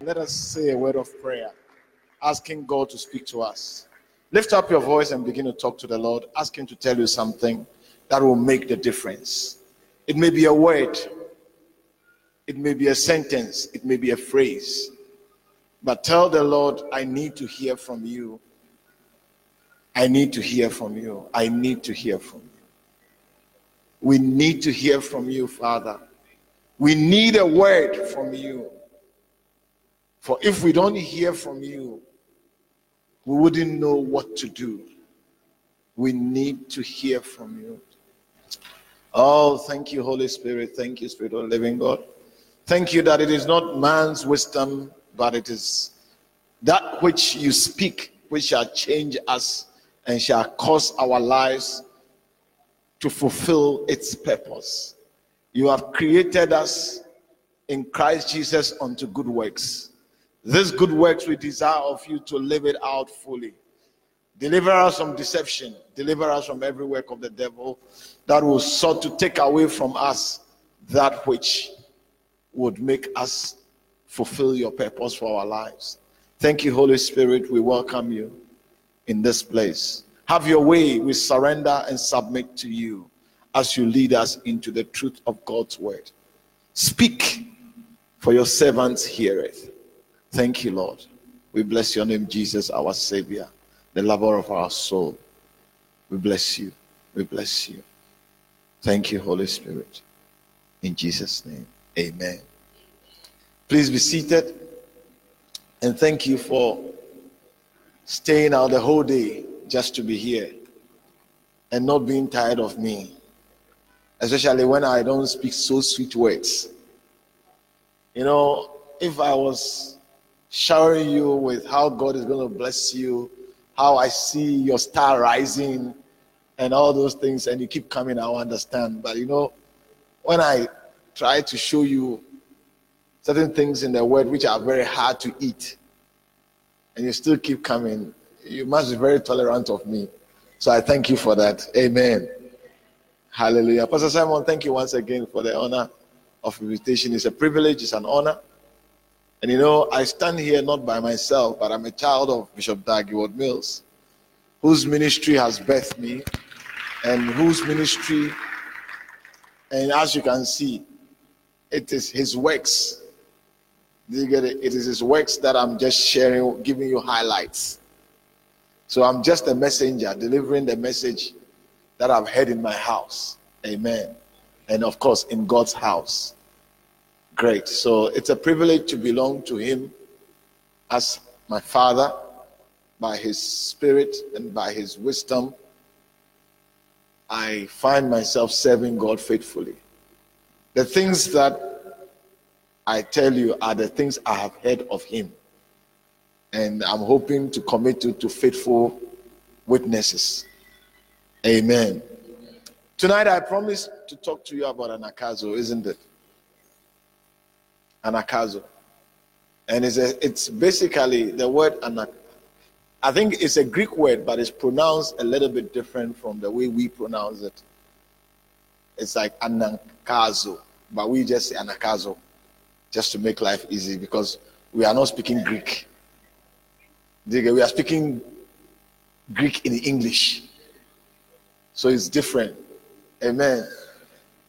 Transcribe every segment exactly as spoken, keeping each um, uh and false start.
Let us say a word of prayer, asking God to speak to us. Lift up your voice and begin to talk to the Lord. Ask Him to tell you something that will make the difference. It may be a word, it may be a sentence, it may be a phrase. But tell the Lord, I need to hear from you. I need to hear from you. I need to hear from you. We need to hear from you, Father. We need a word from you. For if we don't hear from you, we wouldn't know what to do. We need to hear from you. Oh, thank you, Holy Spirit. Thank you, Spirit of the living God. Thank you that it is not man's wisdom, but it is that which you speak, which shall change us and shall cause our lives to fulfill its purpose. You have created us in Christ Jesus unto good works. These good works we desire of you to live it out fully. Deliver us from deception. Deliver us from every work of the devil that will sought to take away from us that which would make us fulfill your purpose for our lives. Thank you, Holy Spirit. We welcome you in this place. Have your way. We surrender and submit to you as you lead us into the truth of God's word. Speak, for your servants heareth. Thank you, Lord. We bless your name, Jesus, our Savior, the lover of our soul. We bless you. We bless you. Thank you, Holy Spirit. In Jesus' name, amen. Please be seated. And thank you for staying out the whole day just to be here and not being tired of me, especially when I don't speak so sweet words. You know, if I was showering you with how God is going to bless you, how I see your star rising, and all those things, and you keep coming, I understand. But you know, when I try to show you certain things in the word which are very hard to eat, and you still keep coming, you must be very tolerant of me. So I thank you for that. Amen. Hallelujah. Pastor Simon, thank you once again for the honor of invitation. It's a privilege, it's an honor. And you know, I stand here not by myself, but I'm a child of Bishop Dagwood Mills, whose ministry has birthed me, and whose ministry, and as you can see, it is his works. Do you get it? It is his works that I'm just sharing, giving you highlights. So I'm just a messenger, delivering the message that I've heard in my house. Amen. And of course, in God's house. Great. So it's a privilege to belong to him as my father, by his spirit and by his wisdom. I find myself serving God faithfully. The things that I tell you are the things I have heard of him. And I'm hoping to commit you to faithful witnesses. Amen. Tonight I promise to talk to you about Anakazo, isn't it? Anakazo. And it's, a, it's basically the word anak. I think it's a Greek word, but it's pronounced a little bit different from the way we pronounce it. It's like Anakazo, but we just say Anakazo, just to make life easy, because we are not speaking Greek. We are speaking Greek in English. So it's different. Amen.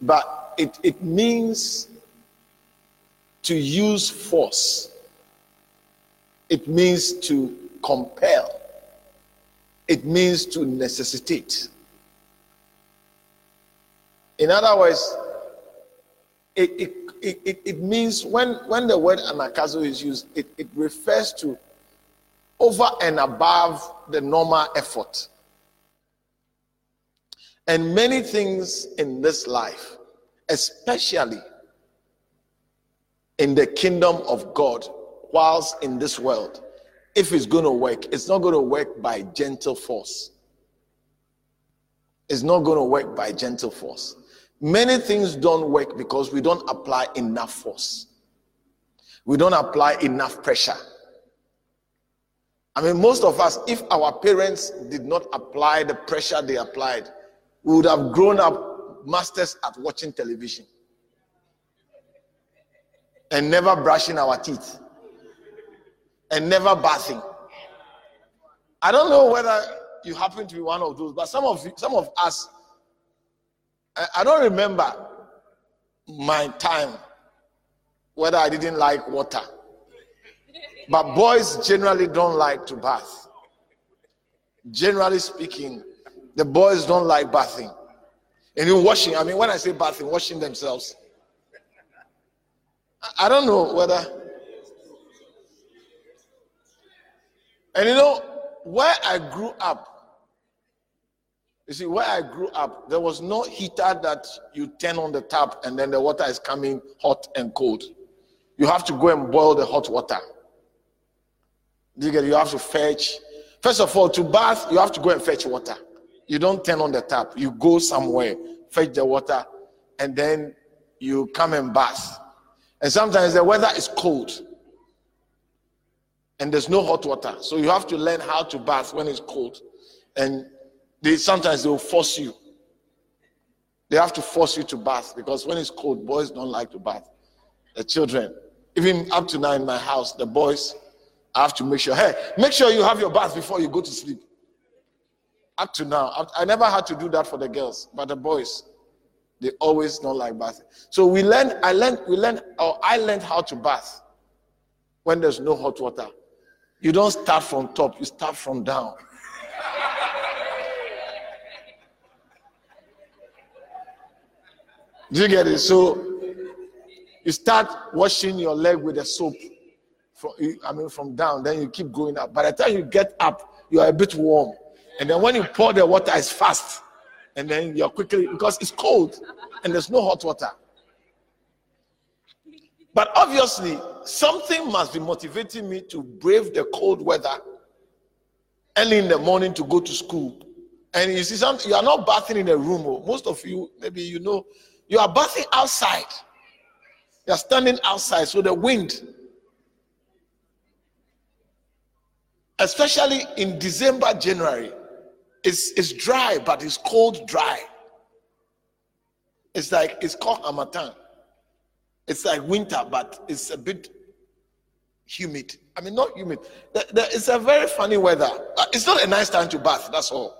But it, it means to use force. It means to compel. It means to necessitate. In other words, it it, it, it, it means when, when the word anakazo is used, it, it refers to over and above the normal effort. And many things in this life, especially in the kingdom of God whilst in this world, if it's going to work, it's not going to work by gentle force. It's not going to work by gentle force. Many things don't work because we don't apply enough force. We don't apply enough pressure. I mean, most of us, if our parents did not apply the pressure they applied, we would have grown up masters at watching television and never brushing our teeth and never bathing. I don't know whether you happen to be one of those, but some of you, some of us, I, I don't remember my time, whether I didn't like water. But boys generally don't like to bath. Generally speaking, the boys don't like bathing. And in washing, I mean, when I say bathing, washing themselves. I don't know whether... And you know, where I grew up, you see, where I grew up, there was no heater that you turn on the tap and then the water is coming hot and cold. You have to go and boil the hot water. You get, you have to fetch. First of all, to bath, you have to go and fetch water. You don't turn on the tap. You go somewhere, fetch the water, and then you come and bath. And sometimes the weather is cold and there's no hot water. So you have to learn how to bath when it's cold. And they sometimes they will force you. They have to force you to bath because when it's cold, boys don't like to bath. The children, even up to now in my house, the boys... I have to make sure, hey, make sure you have your bath before you go to sleep. Up to now, I never had to do that for the girls, but the boys, they always don't like bathing. So we learned, I learned, we learned, or I learned how to bath when there's no hot water. You don't start from top, you start from down. Do you get it? So you start washing your leg with the soap. From, I mean, from down, then you keep going up. By the time you get up, you are a bit warm. And then when you pour the water, it's fast. And then you're quickly, because it's cold and there's no hot water. But obviously, something must be motivating me to brave the cold weather early in the morning to go to school. And you see, some, you are not bathing in a room. Most of you, maybe you know, you are bathing outside. You are standing outside, so the wind... Especially in December, January, it's it's dry, but it's cold dry. It's like, it's called Amatan. It's like winter, but it's a bit humid. I mean, not humid. The, the, it's a very funny weather. It's not a nice time to bath, that's all.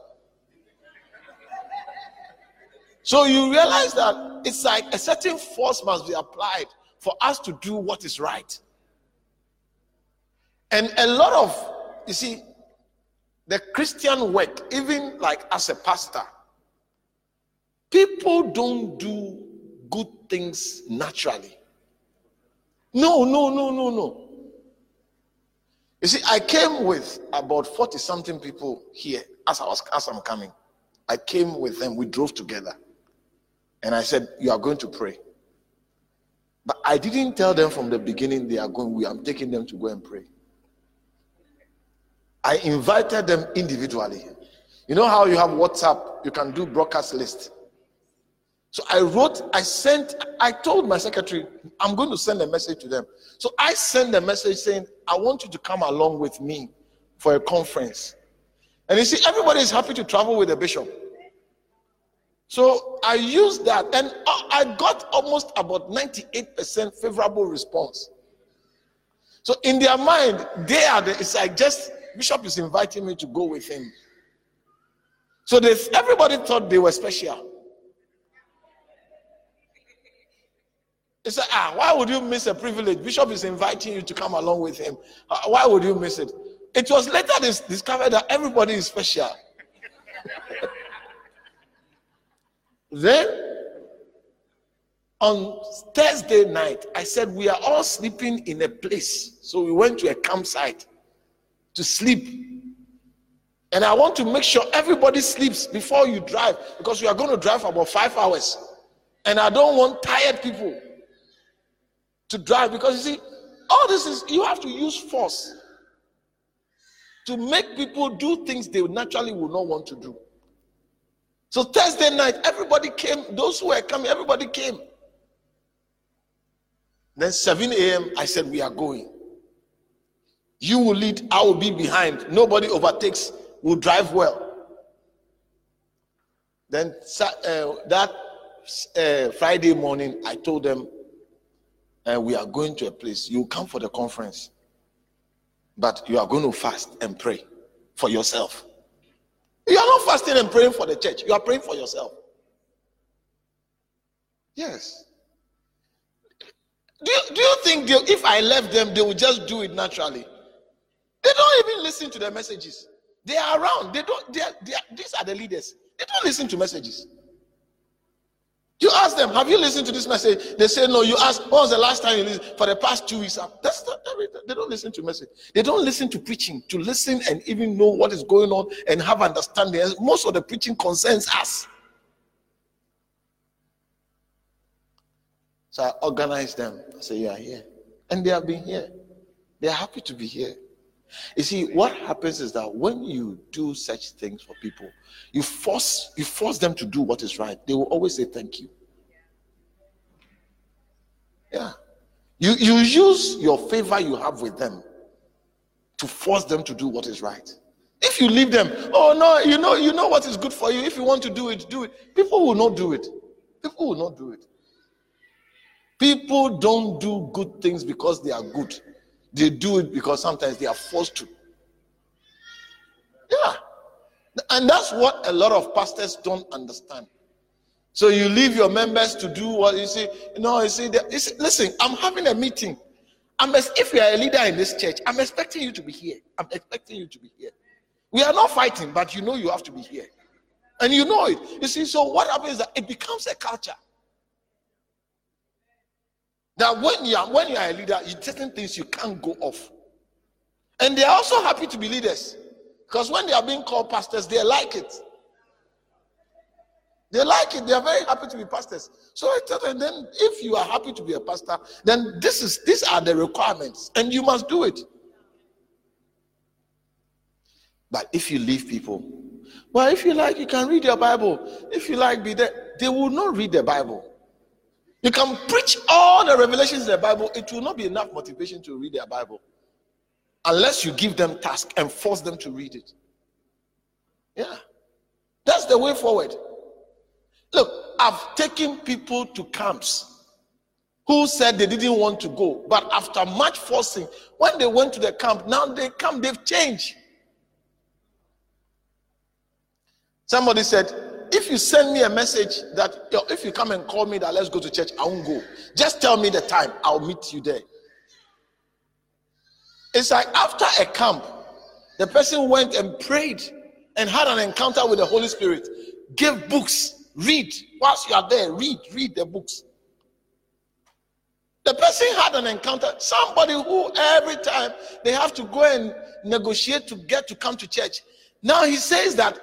So you realize that it's like a certain force must be applied for us to do what is right. And a lot of You see, the Christian work, even like as a pastor, people don't do good things naturally. No, no, no, no, no. You see, I came with about forty-something people here as I was as I'm coming. I came with them. We drove together. And I said, you are going to pray. But I didn't tell them from the beginning they are going. We I'm taking them to go and pray. I invited them individually. You know how you have WhatsApp, you can do broadcast list. So I wrote, I sent, I told my secretary, I'm going to send a message to them. So I sent a message saying, I want you to come along with me for a conference. And you see, everybody is happy to travel with the bishop. So I used that and I got almost about ninety-eight percent favorable response. So in their mind, they are, the, it's like just, Bishop is inviting me to go with him. So this, everybody thought they were special. They said, ah, why would you miss a privilege? Bishop is inviting you to come along with him. Uh, why would you miss it? It was later dis- discovered that everybody is special. Then, on Thursday night, I said, we are all sleeping in a place. So we went to a campsite to sleep, and I want to make sure everybody sleeps before you drive, because you are going to drive for about five hours, and I don't want tired people. to drive, because you see, all this is, you have to use force to make people do things they naturally will not want to do. So Thursday night, everybody came. Those who were coming, everybody came. Then seven a.m., I said, we are going. You will lead, I will be behind. Nobody overtakes, will drive well. Then uh, that uh, Friday morning, I told them, uh, we are going to a place. You come for the conference, but you are going to fast and pray for yourself. You are not fasting and praying for the church. You are praying for yourself. Yes. Do you, do you think they, if I left them, they would just do it naturally? They don't even listen to the messages. They are around. They don't. They are, they are, these are the leaders. They don't listen to messages. You ask them, have you listened to this message? They say no. You ask, when was the last time you listened? For the past two weeks. That's not, they don't listen to message. They don't listen to preaching, to listen and even know what is going on and have understanding. Most of the preaching concerns us. So I organized them. I say, you are here. And they have been here. They are happy to be here. You see, what happens is that when you do such things for people, you force you force them to do what is right. They will always say thank you. Yeah. You you use your favor you have with them to force them to do what is right. If you leave them, oh no, you know, you know what is good for you. If you want to do it, do it. People will not do it. People will not do it. People don't do good things because they are good. They do it because sometimes they are forced to. Yeah. And that's what a lot of pastors don't understand. So you leave your members to do what you say. No, you see, you see, listen, I'm having a meeting. I'm as if you are a leader in this church, I'm expecting you to be here. I'm expecting you to be here. We are not fighting, but you know you have to be here. And you know it. You see, so what happens is that it becomes a culture. That when you are when you are a leader, you certain things you can't go off. And they are also happy to be leaders, because when they are being called pastors, they like it. They like it. They are very happy to be pastors. So I tell them, then if you are happy to be a pastor, then this is these are the requirements, and you must do it. But if you leave people, well, if you like, you can read your Bible. If you like, be there. They will not read the Bible. You can preach all the revelations in the Bible. It will not be enough motivation to read their Bible unless you give them task and force them to read it. Yeah. That's the way forward. Look, I've taken people to camps who said they didn't want to go. But after much forcing, when they went to the camp, now they come, they've changed. Somebody said, if you send me a message that if you come and call me that let's go to church, I won't go. Just tell me the time. I'll meet you there. It's like after a camp, the person went and prayed and had an encounter with the Holy Spirit. Give books. Read. Whilst you are there, read. Read the books. The person had an encounter. Somebody who every time they have to go and negotiate to get to come to church. Now he says that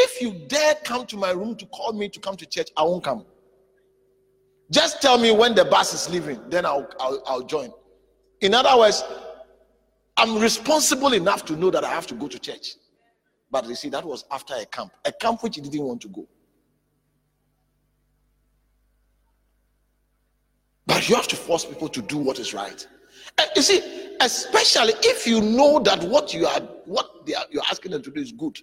if you dare come to my room to call me to come to church, I won't come. Just tell me when the bus is leaving, then I'll, I'll, I'll join. In other words, I'm responsible enough to know that I have to go to church. But you see, that was after a camp, a camp which he didn't want to go. But you have to force people to do what is right. And you see, especially if you know that what you are, what they are, you're asking them to do is good.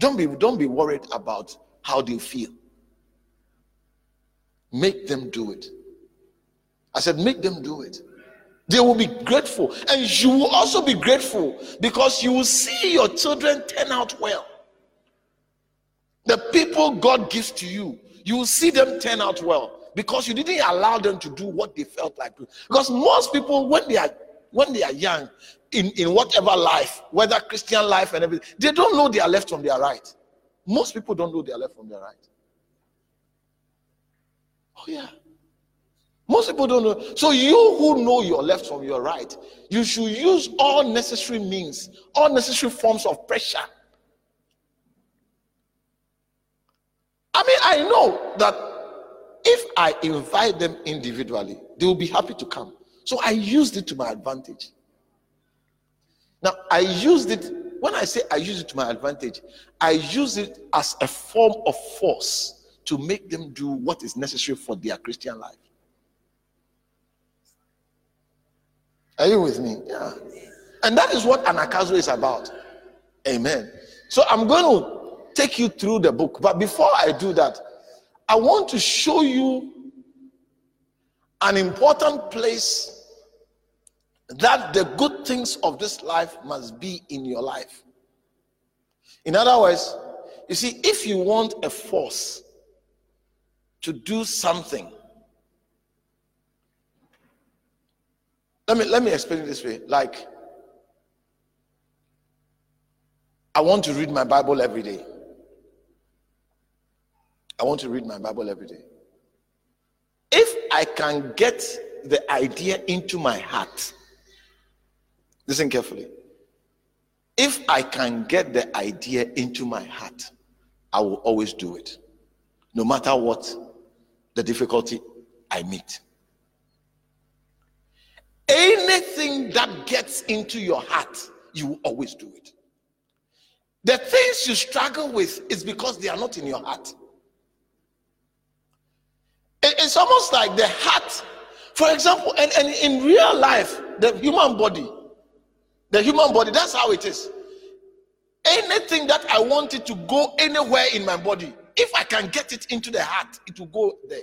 Don't be, don't be worried about how they feel. Make them do it. I said, make them do it. They will be grateful. And you will also be grateful because you will see your children turn out well. The people God gives to you, you will see them turn out well because you didn't allow them to do what they felt like. Because most people, when they are when they are young, In, in whatever life, whether Christian life and everything, they don't know their left from their right. Most people don't know their left from their right. Oh yeah. Most people don't know. So you who know your left from your right, you should use all necessary means, all necessary forms of pressure. I mean, I know that if I invite them individually, they will be happy to come. So I used it to my advantage. Now, I used it, when I say I used it to my advantage, I used it as a form of force to make them do what is necessary for their Christian life. Are you with me? Yeah. And that is what Anakazo is about. Amen. So I'm going to take you through the book. But before I do that, I want to show you an important place that the good things of this life must be in your life. In other words, you see, if you want a force to do something, let me let me explain it this way. Like, I want to read my Bible every day. I want to read my Bible every day. If I can get the idea into my heart, listen carefully. If I can get the idea into my heart, I will always do it, no matter what the difficulty I meet. Anything that gets into your heart, you will always do it. The things you struggle with is because they are not in your heart. It's almost like the heart, for example, and, and in real life, the human body, the human body, that's how it is. Anything that I wanted to go anywhere in my body, if I can get it into the heart, it will go there.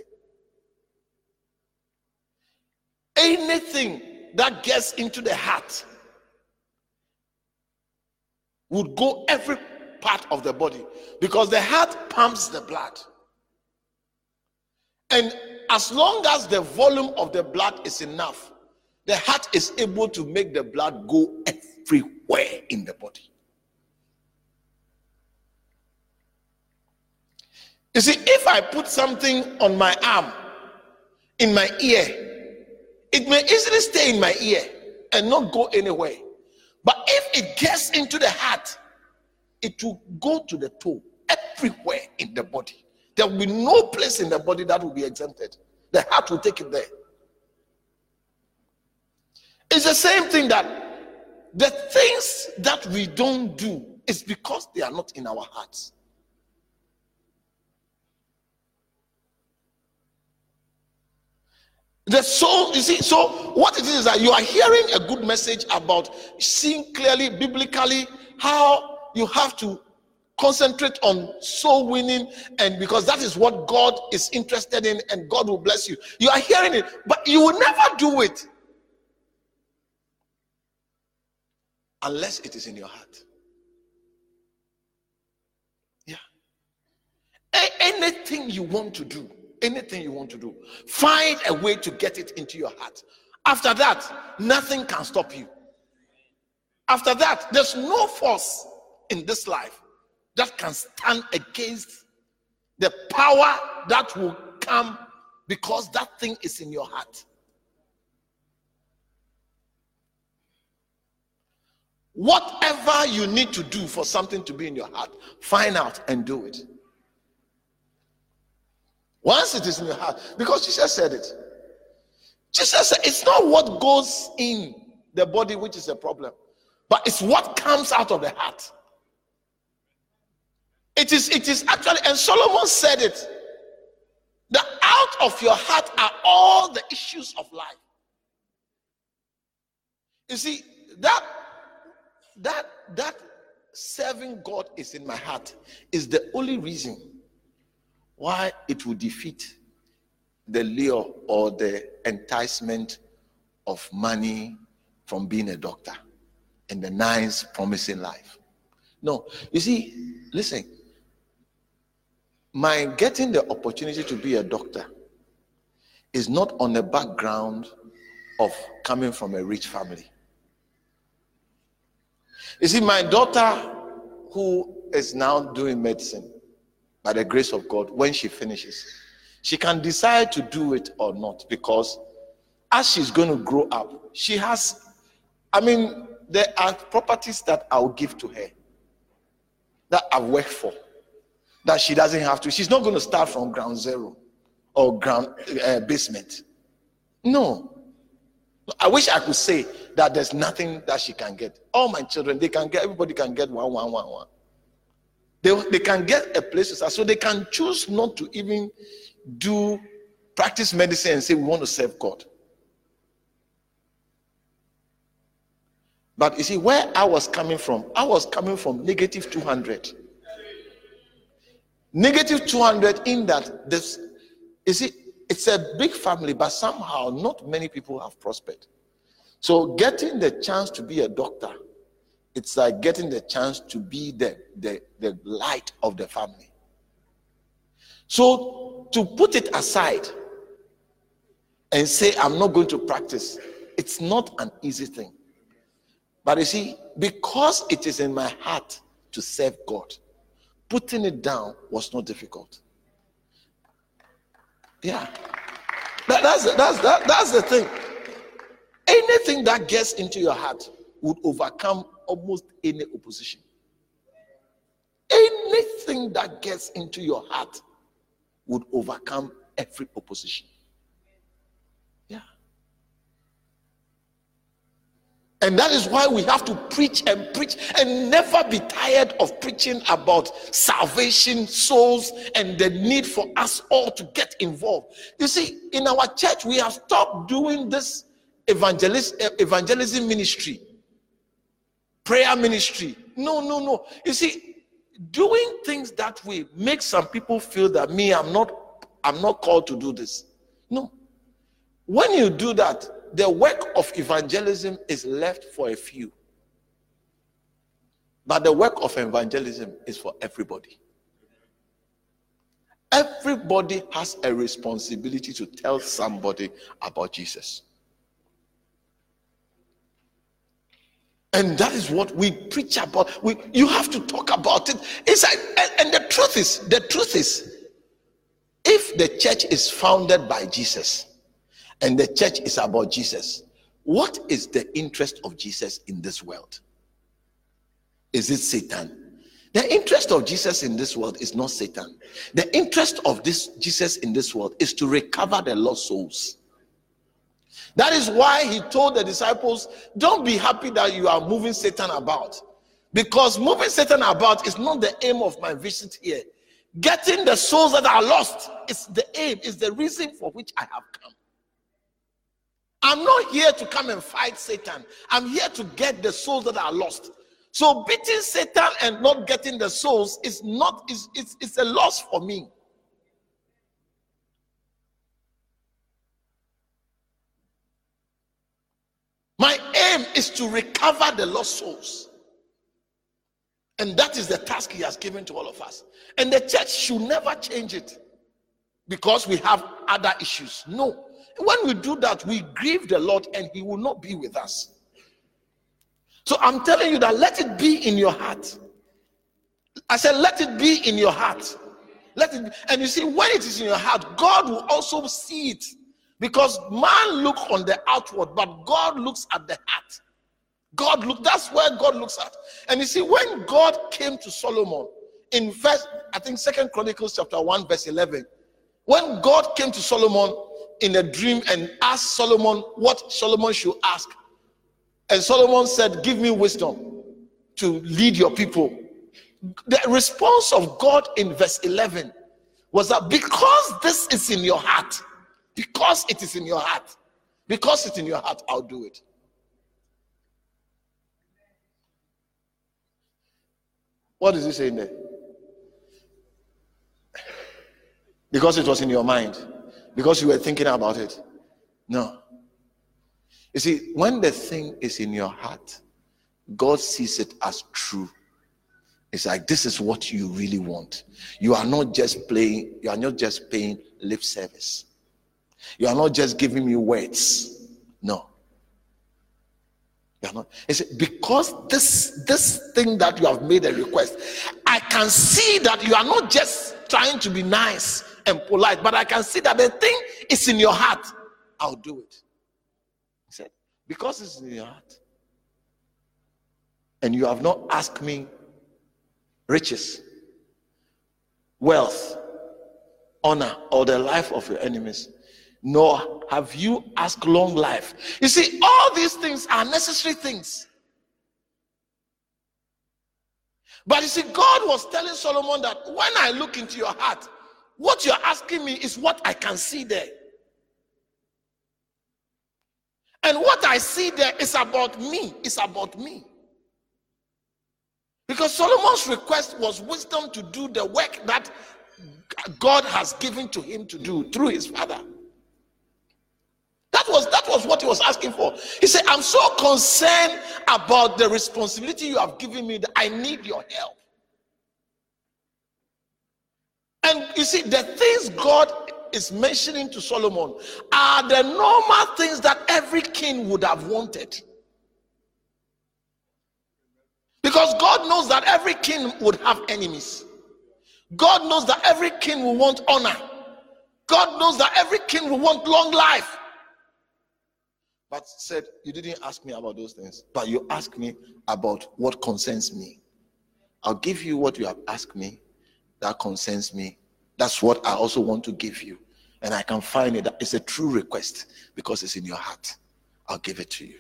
Anything that gets into the heart would go every part of the body, because the heart pumps the blood. And as long as the volume of the blood is enough, the heart is able to make the blood go everywhere in the body. You see, if I put something on my arm, in my ear, it may easily stay in my ear and not go anywhere. But if it gets into the heart, it will go to the toe, everywhere in the body. There will be no place in the body that will be exempted. The heart will take it there. It's the same thing, that the things that we don't do is because they are not in our hearts. The soul, you see, so what it is is that you are hearing a good message about seeing clearly, biblically, how you have to concentrate on soul winning, and because that is what God is interested in, and God will bless you. You are hearing it, but you will never do it unless it is in your heart. Yeah. A- anything you want to do, anything you want to do, find a way to get it into your heart. After that, nothing can stop you. After that, there's no force in this life that can stand against the power that will come, because that thing is in your heart. Whatever you need to do for something to be in your heart, find out and do it. Once it is in your heart, because Jesus said it. Jesus said it's not what goes in the body which is the problem, but it's what comes out of the heart. It is, it is actually, and Solomon said it, that out of your heart are all the issues of life. You see, that that that serving God is in my heart is the only reason why it will defeat the lure or the enticement of money from being a doctor and the nice promising life. No, you see, listen, my getting the opportunity to be a doctor is not on the background of coming from a rich family. You see, my daughter, who is now doing medicine, by the grace of God, when she finishes, she can decide to do it or not, because as she's going to grow up, she has, I mean, there are properties that I'll give to her that I've worked for, that she doesn't have to. She's not going to start from ground zero or ground uh, basement. No. I wish I could say that there's nothing that she can get. All my children, they can get, everybody can get one, one, one, one. They, they can get a place to start. So they can choose not to even do, practice medicine and say, we want to serve God. But you see, where I was coming from, I was coming from negative two hundred. Negative two hundred in that, this, you see, it's a big family, but somehow not many people have prospered. So getting the chance to be a doctor, it's like getting the chance to be the, the, the light of the family. So to put it aside and say, I'm not going to practice, it's not an easy thing. But you see, because it is in my heart to serve God, putting it down was not difficult. Yeah, that, that's that's that, that's the thing. Anything that gets into your heart would overcome almost any opposition. Anything that gets into your heart would overcome every opposition. Yeah. And that is why we have to preach and preach and never be tired of preaching about salvation, souls, and the need for us all to get involved. You see, in our church, we have stopped doing this evangelist, evangelism ministry, prayer ministry. No, no, no. You see, doing things that way makes some people feel that me, I'm not, I'm not called to do this. No. When you do that, the work of evangelism is left for a few. But the work of evangelism is for everybody. Everybody has a responsibility to tell somebody about Jesus. And that is what we preach about. We, you have to talk about it. It's like, and, and the truth is, the truth is, if the church is founded by Jesus, and the church is about Jesus, what is the interest of Jesus in this world? Is it Satan? The interest of Jesus in this world is not Satan. The interest of this Jesus in this world is to recover the lost souls. That is why he told the disciples, don't be happy that you are moving Satan about. Because moving Satan about is not the aim of my visit here. Getting the souls that are lost is the aim, is the reason for which I have come. I'm not here to come and fight Satan. I'm here to get the souls that are lost. So beating Satan and not getting the souls is not, it's, it's, it's a loss for me. My aim is to recover the lost souls. And that is the task he has given to all of us. And the church should never change it because we have other issues. No. When we do that, we grieve the Lord and he will not be with us. So I'm telling you that let it be in your heart. I said, let it be in your heart. Let it be. And you see, when it is in your heart, God will also see it. Because man looks on the outward, but God looks at the heart. God look. That's where God looks at. And you see, when God came to Solomon, in verse, I think Second Chronicles chapter one, verse eleven, when God came to Solomon in a dream and asked Solomon what Solomon should ask, and Solomon said, give me wisdom to lead your people, the response of God in verse eleven was that because this is in your heart, because it is in your heart, because it's in your heart, I'll do it. What does he say in there? Because it was in your mind. Because you were thinking about it. No. You see, when the thing is in your heart, God sees it as true. It's like, this is what you really want. You are not just playing, you are not just paying lip service. You are not just giving me words. No. You are not. It's because this, this thing that you have made a request, I can see that you are not just trying to be nice and polite, but I can see that the thing is in your heart. I'll do it. He said, because it's in your heart, and you have not asked me riches, wealth, honor, or the life of your enemies, nor have you asked long life. You see, all these things are necessary things. But you see, God was telling Solomon that when I look into your heart, what you're asking me is what I can see there. And what I see there is about me. It's about me. Because Solomon's request was wisdom to do the work that God has given to him to do through his father. That was, that was what he was asking for. He said, I'm so concerned about the responsibility you have given me that I need your help. And you see, the things God is mentioning to Solomon are the normal things that every king would have wanted. Because God knows that every king would have enemies. God knows that every king will want honor. God knows that every king will want long life. But said, you didn't ask me about those things, but you asked me about what concerns me. I'll give you what you have asked me that concerns me. That's what I also want to give you. And I can find it. It's a true request because it's in your heart. I'll give it to you.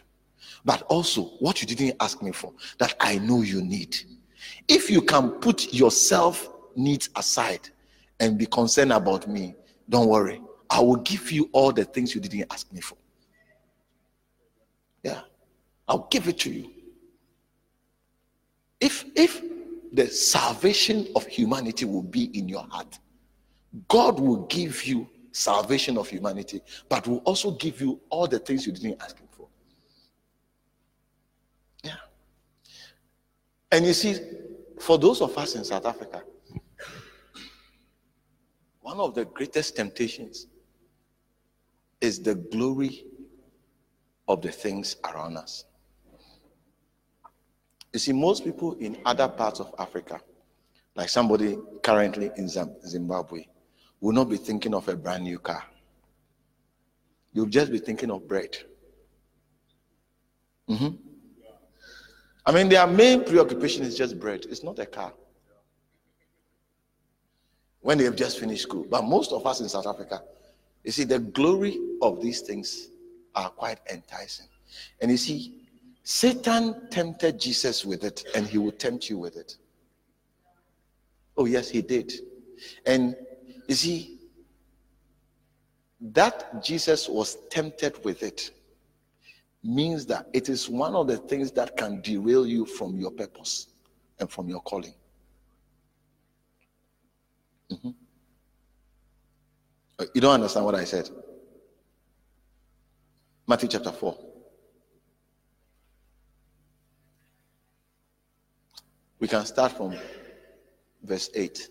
But also, what you didn't ask me for, that I know you need. If you can put yourself needs aside and be concerned about me, don't worry. I will give you all the things you didn't ask me for. Yeah. I'll give it to you. If, if the salvation of humanity will be in your heart, God will give you salvation of humanity, but will also give you all the things you didn't ask him for. Yeah. And you see, for those of us in South Africa, one of the greatest temptations is the glory of the things around us. You see, most people in other parts of Africa, like somebody currently in Zimbabwe, will not be thinking of a brand new car. You'll just be thinking of bread. Mm-hmm. I mean, their main preoccupation is just bread. It's not a car. When they have just finished school. But most of us in South Africa, you see, the glory of these things are quite enticing. And you see, Satan tempted Jesus with it, and he will tempt you with it. Oh, yes, he did. And you see, that Jesus was tempted with it means that it is one of the things that can derail you from your purpose and from your calling. Mm-hmm. You don't understand what I said. Matthew chapter four. We can start from verse eight.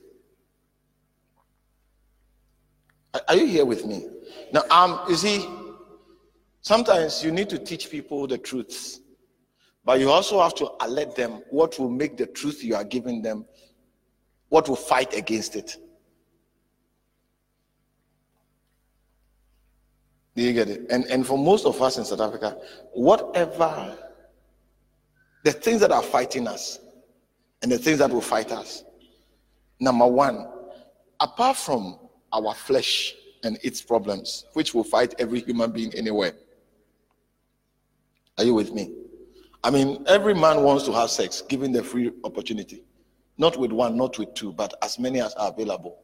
Are you here with me? Now, um, you see, sometimes you need to teach people the truth, but you also have to alert them what will make the truth you are giving them, what will fight against it. Do you get it? And, and for most of us in South Africa, whatever the things that are fighting us and the things that will fight us, number one, apart from our flesh and its problems, which will fight every human being anywhere. Are you with me? I mean, every man wants to have sex, given the free opportunity. Not with one, not with two, but as many as are available.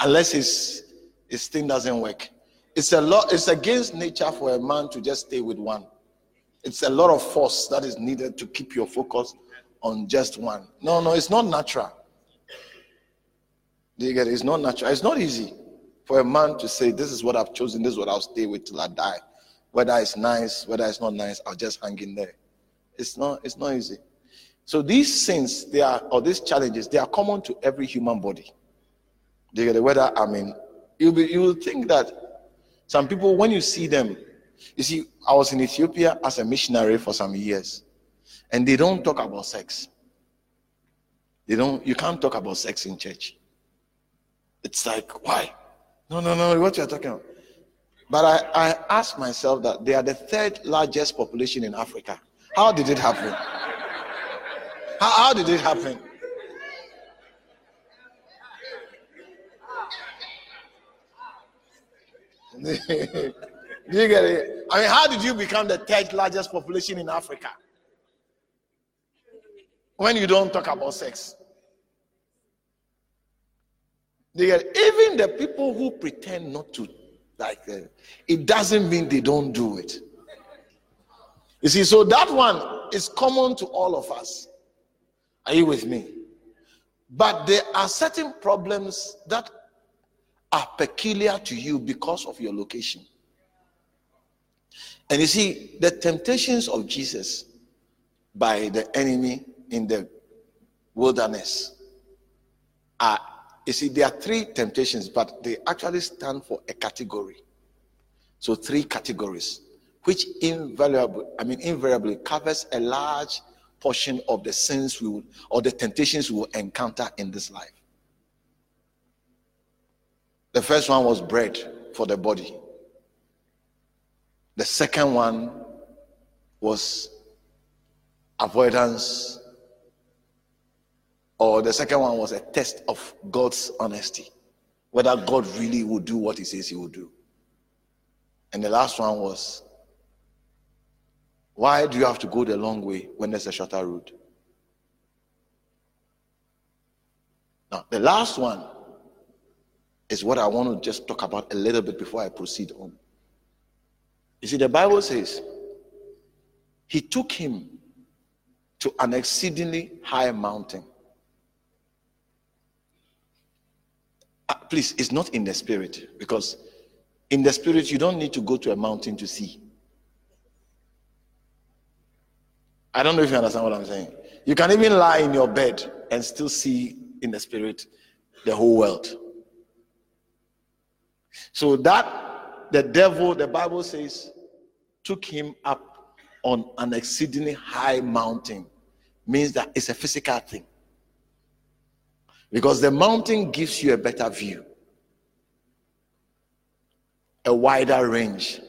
Unless his, his thing doesn't work. It's a lot, it's against nature for a man to just stay with one. It's a lot of force that is needed to keep your focus on just one. No, no, it's not natural. Do you get it? It's not natural. It's not easy for a man to say, this is what I've chosen, this is what I'll stay with till I die. Whether it's nice, whether it's not nice, I'll just hang in there. It's not, it's not easy. So these sins, they are, or these challenges, they are common to every human body. Do you get it? Whether, I mean, you'll be, you'll think that some people, when you see them, you see, I was in Ethiopia as a missionary for some years, and they don't talk about sex. They don't, you can't talk about sex in church. It's like, why? No, no, no, what you're talking about. But I, I asked myself that they are the third largest population in Africa. How did it happen? How, how did it happen? Do you get it? I mean, how did you become the third largest population in Africa when you don't talk about sex? Do you get it? Even the people who pretend not to, like, uh, it doesn't mean they don't do it. You see, so that one is common to all of us. Are you with me? But there are certain problems that are peculiar to you because of your location. And you see, the temptations of Jesus by the enemy in the wilderness are, you see, there are three temptations, but they actually stand for a category. So three categories, which invariably, I mean, invariably covers a large portion of the sins we will, or the temptations we will encounter in this life. The first one was bread for the body. The second one was avoidance, or the second one was a test of God's honesty, whether God really will do what he says he will do. And the last one was, why do you have to go the long way when there's a shorter road? Now, the last one is what I want to just talk about a little bit before I proceed on. You see, the Bible says, he took him to an exceedingly high mountain. Uh, please, it's not in the spirit, because in the spirit, you don't need to go to a mountain to see. I don't know if you understand what I'm saying. You can even lie in your bed and still see in the spirit the whole world. So that the devil, the Bible says, took him up on an exceedingly high mountain, means that it's a physical thing. Because the mountain gives you a better view, a wider range.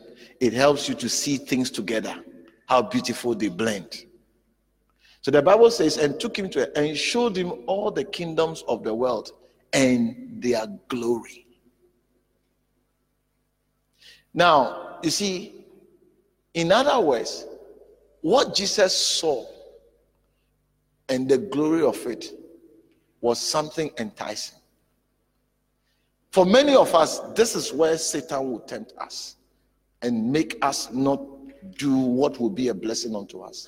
It helps you to see things together, how beautiful they blend. So the Bible says, and took him to it, and showed him all the kingdoms of the world and their glory. Now, you see, in other words, what Jesus saw and the glory of it was something enticing. For many of us, this is where Satan will tempt us and make us not do what will be a blessing unto us.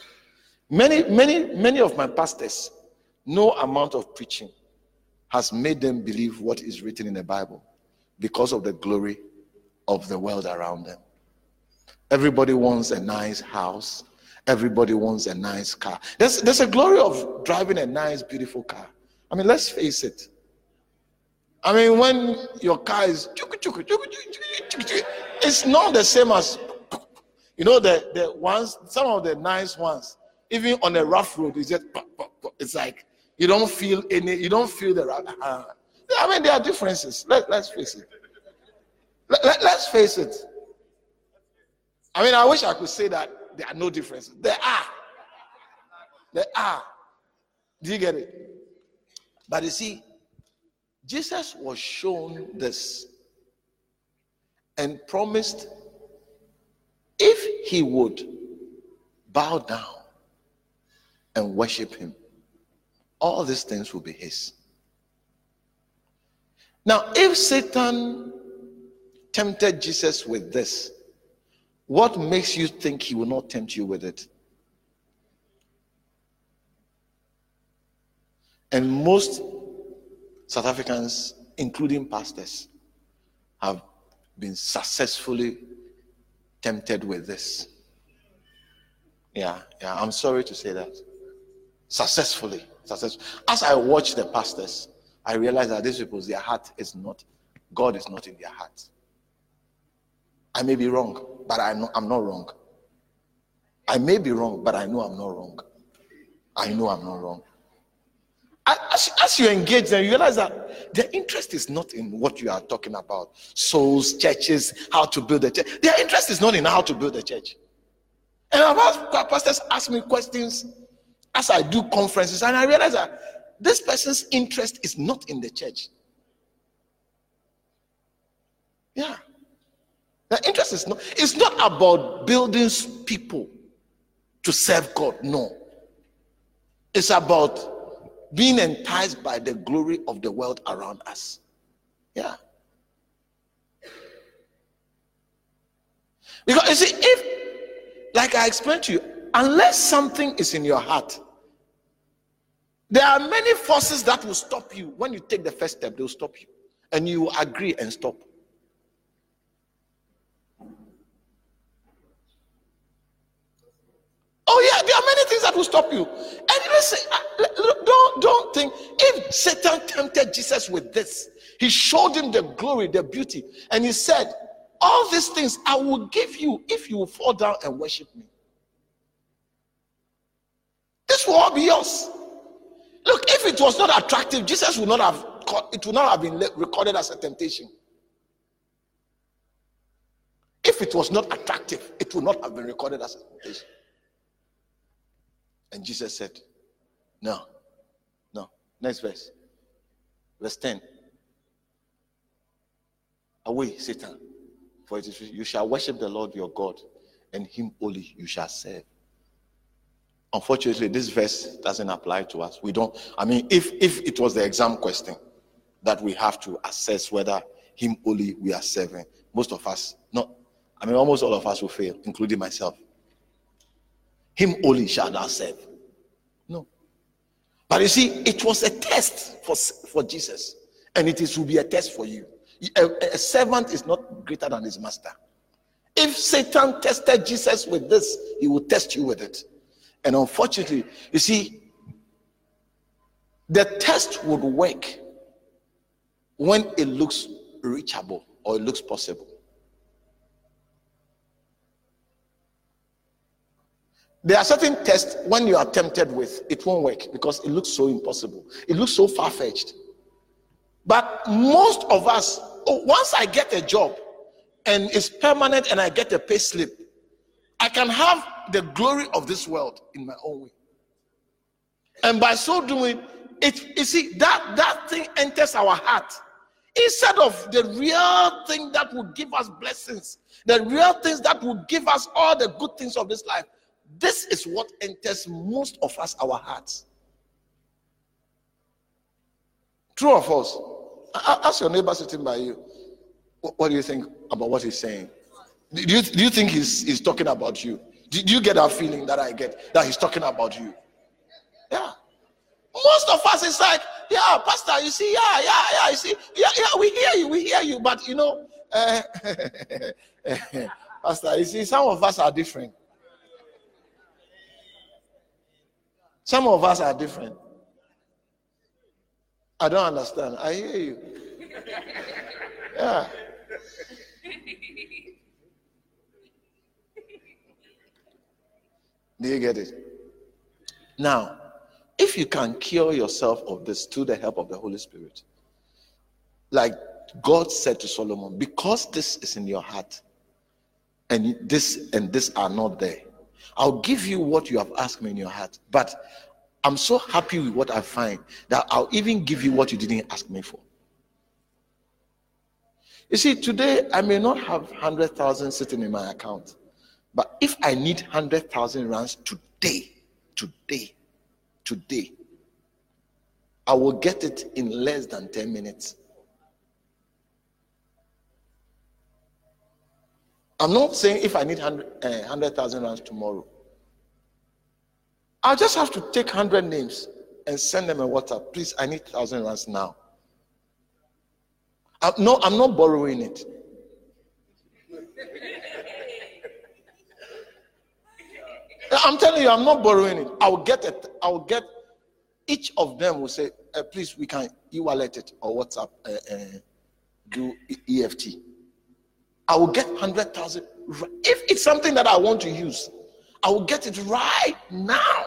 Many, many, many of my pastors, no amount of preaching has made them believe what is written in the Bible because of the glory of the world around them. Everybody wants a nice house. Everybody wants a nice car. There's, there's a glory of driving a nice, beautiful car. I mean, let's face it. I mean, when your car is, it's not the same as, you know, the, the ones, some of the nice ones, even on a rough road, it's just, it's like, you don't feel any, you don't feel the, uh, I mean, there are differences. Let, let's face it. Let, let, let's face it. I mean, I wish I could say that there are no differences. There are. There are. Do you get it? But you see, Jesus was shown this and promised, if he would bow down and worship him, all these things will be his. Now, if Satan tempted Jesus with this, what makes you think he will not tempt you with it? And most South Africans, including pastors, have been successfully tempted with this. Yeah, yeah, I'm sorry to say that. Successfully. Success. As I watch the pastors, I realize that these people, their heart is not, God is not in their heart. I may be wrong, but I know I'm not wrong. I may be wrong, but I know I'm not wrong. I know I'm not wrong. As, as you engage them, you realize that their interest is not in what you are talking about. Souls, churches, how to build a church. Their interest is not in how to build a church. And I've asked pastors ask me questions as I do conferences, and I realize that this person's interest is not in the church. Yeah. Their interest is not, it's not about building people to serve God. No. It's about being enticed by the glory of the world around us. Yeah. Because you see, if, like I explained to you, unless something is in your heart, there are many forces that will stop you. When you take the first step, they will stop you. And you will agree and stop. Oh yeah, there are many things that will stop you. And listen, don't, don't think, if Satan tempted Jesus with this, he showed him the glory, the beauty, and he said, all these things I will give you if you will fall down and worship me. This will all be yours. Look, if it was not attractive, Jesus would not have, it would not have been recorded as a temptation. If it was not attractive, it would not have been recorded as a temptation. And Jesus said, no, no. Next verse. Verse ten. Away, Satan. For it is, you shall worship the Lord your God, and him only you shall serve. Unfortunately, this verse doesn't apply to us. We don't, I mean, if, if it was the exam question that we have to assess whether him only we are serving, most of us, not, I mean, almost all of us will fail, including myself. Him only shall thou serve. No. But you see, it was a test for, for Jesus. And it is will be a test for you. A, a servant is not greater than his master. If Satan tested Jesus with this, he will test you with it. And unfortunately, you see, the test would work when it looks reachable or it looks possible. There are certain tests when you are tempted with, it won't work because it looks so impossible. It looks so far-fetched. But most of us, oh, once I get a job and it's permanent and I get a pay slip, I can have the glory of this world in my own way. And by so doing, it, you see, that, that thing enters our heart. Instead of the real thing that will give us blessings, the real things that will give us all the good things of this life, this is what enters most of us, our hearts. True or false? Ask your neighbor sitting by you, what do you think about what he's saying? Do you, do you think he's, he's talking about you? Do you get that feeling that I get, that he's talking about you? Yeah. Most of us, it's like, yeah, pastor, you see, yeah, yeah, yeah, you see, yeah, yeah, we hear you, we hear you, but you know, uh, pastor, you see, some of us are different. Some of us are different. I don't understand. I hear you. Yeah. Do you get it? Now, if you can cure yourself of this through the help of the Holy Spirit, like God said to Solomon, because this is in your heart, and this and this are not there, I'll give you what you have asked me in your heart, but I'm so happy with what I find that I'll even give you what you didn't ask me for. You see, today I may not have one hundred thousand sitting in my account, but if I need one hundred thousand rands today, today, today, I will get it in less than ten minutes. I'm not saying if I need one hundred thousand rands tomorrow. I'll just have to take one hundred names and send them a WhatsApp. Please, I need one thousand rands now. I'm, no, I'm not borrowing it. I'm telling you, I'm not borrowing it. I'll get it. I'll get each of them will say, uh, please, we can e-wallet it or WhatsApp, uh, uh, do E F T. I will get one hundred thousand. If it's something that I want to use, I will get it right now.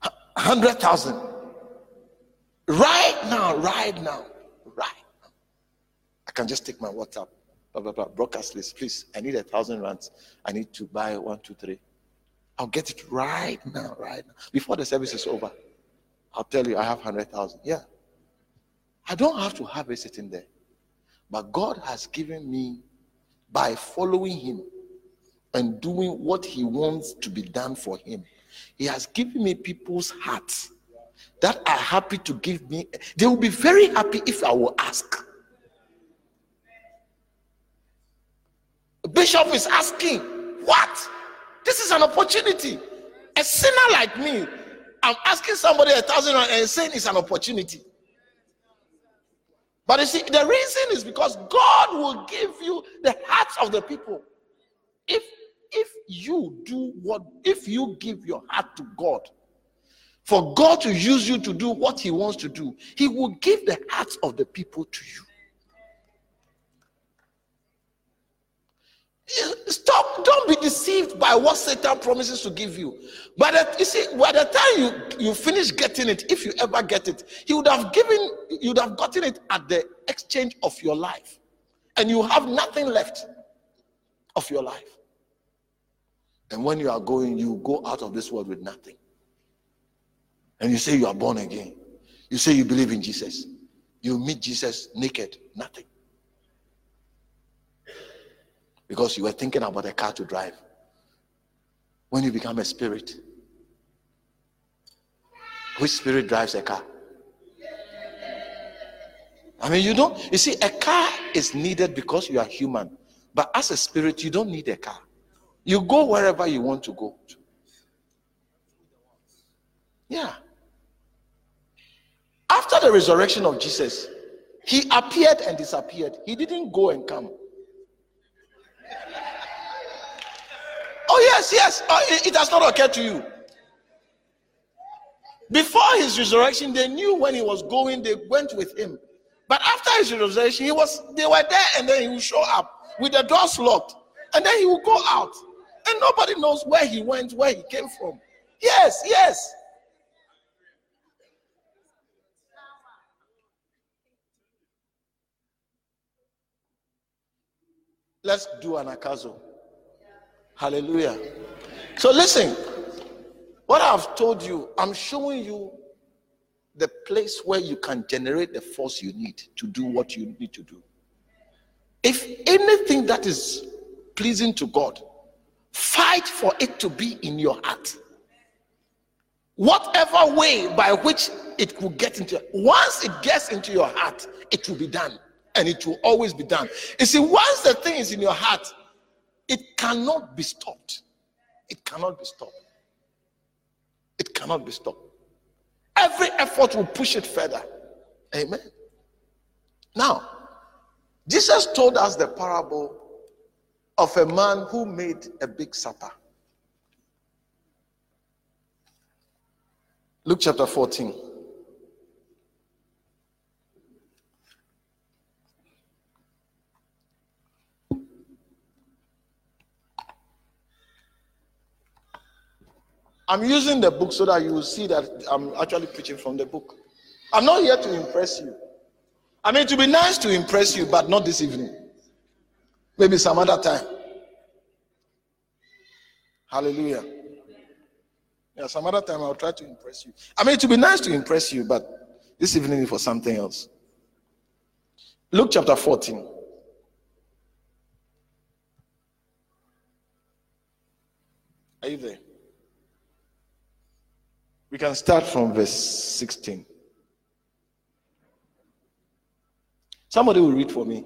one hundred thousand. Right now, right now, right now. I can just take my WhatsApp, blah, blah, blah, broadcast list. Please, I need a thousand rands. I need to buy one, two, three. I'll get it right now, right now. Before the service is over, I'll tell you I have one hundred thousand. Yeah. I don't have to have it sitting there. But God has given me, by following him and doing what he wants to be done for him, he has given me people's hearts that are happy to give me. They will be very happy if I will ask. The bishop is asking, what? This is an opportunity. A sinner like me, I'm asking somebody a thousand and saying it's an opportunity. But you see, the reason is because God will give you the hearts of the people. If if you do what, if you give your heart to God, for God to use you to do what he wants to do, he will give the hearts of the people to you. Stop, don't be deceived by what Satan promises to give you. But at, you see, by the time you, you finish getting it, if you ever get it, he would have given, you would have gotten it at the exchange of your life. And you have nothing left of your life. And when you are going, you go out of this world with nothing. And you say you are born again. You say you believe in Jesus. You meet Jesus naked, nothing. Because you were thinking about a car to drive. When you become a spirit, which spirit drives a car? I mean, you don't, you see, a car is needed because you are human. But as a spirit, you don't need a car. You go wherever you want to go to. Yeah. After the resurrection of Jesus, he appeared and disappeared. He didn't go and come. Oh, yes, yes. Oh, it has not occurred to you. Before his resurrection, they knew when he was going, they went with him. But after his resurrection, he was they were there, and then he would show up with the doors locked, and then he would go out. And nobody knows where he went, where he came from. Yes, yes. Let's do Anakazo. Hallelujah. So listen, what I've told you, I'm showing you the place where you can generate the force you need to do what you need to do. If anything that is pleasing to God, fight for it to be in your heart. Whatever way by which it will get into, once it gets into your heart, it will be done. And it will always be done. You see, once the thing is in your heart, it cannot be stopped. It cannot be stopped. It cannot be stopped. Every effort will push it further. Amen. Now, Jesus told us the parable of a man who made a big supper. Luke chapter fourteen. I'm using the book so that you will see that I'm actually preaching from the book. I'm not here to impress you. I mean, it would be nice to impress you, but not this evening. Maybe some other time. Hallelujah. Yeah, some other time I'll try to impress you. I mean, it would be nice to impress you, but this evening is for something else. Luke chapter fourteen. Are you there? We can start from verse sixteen. Somebody will read for me.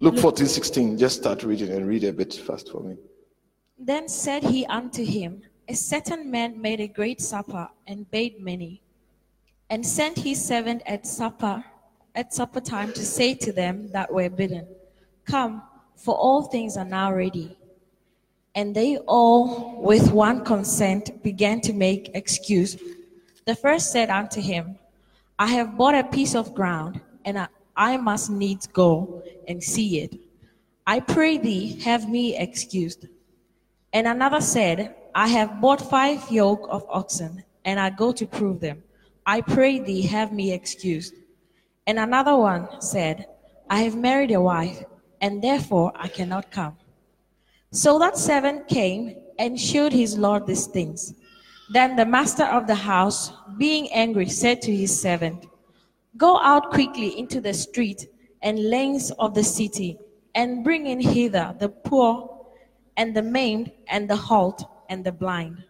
Luke fourteen, sixteen. Just start reading and read a bit fast for me. Then said he unto him, A certain man made a great supper, and bade many, and sent his servant at supper, at supper time to say to them that were bidden, Come, for all things are now ready. And they all with one consent began to make excuse. The first said unto him, I have bought a piece of ground, and I, I must needs go and see it. I pray thee, have me excused. And another said, I have bought five yoke of oxen, and I go to prove them. I pray thee, have me excused. And another one said, I have married a wife, and therefore I cannot come. So that servant came and showed his lord these things. Then the master of the house, being angry, said to his servant, Go out quickly into the street and lanes of the city, and bring in hither the poor and the maimed and the halt and the blind.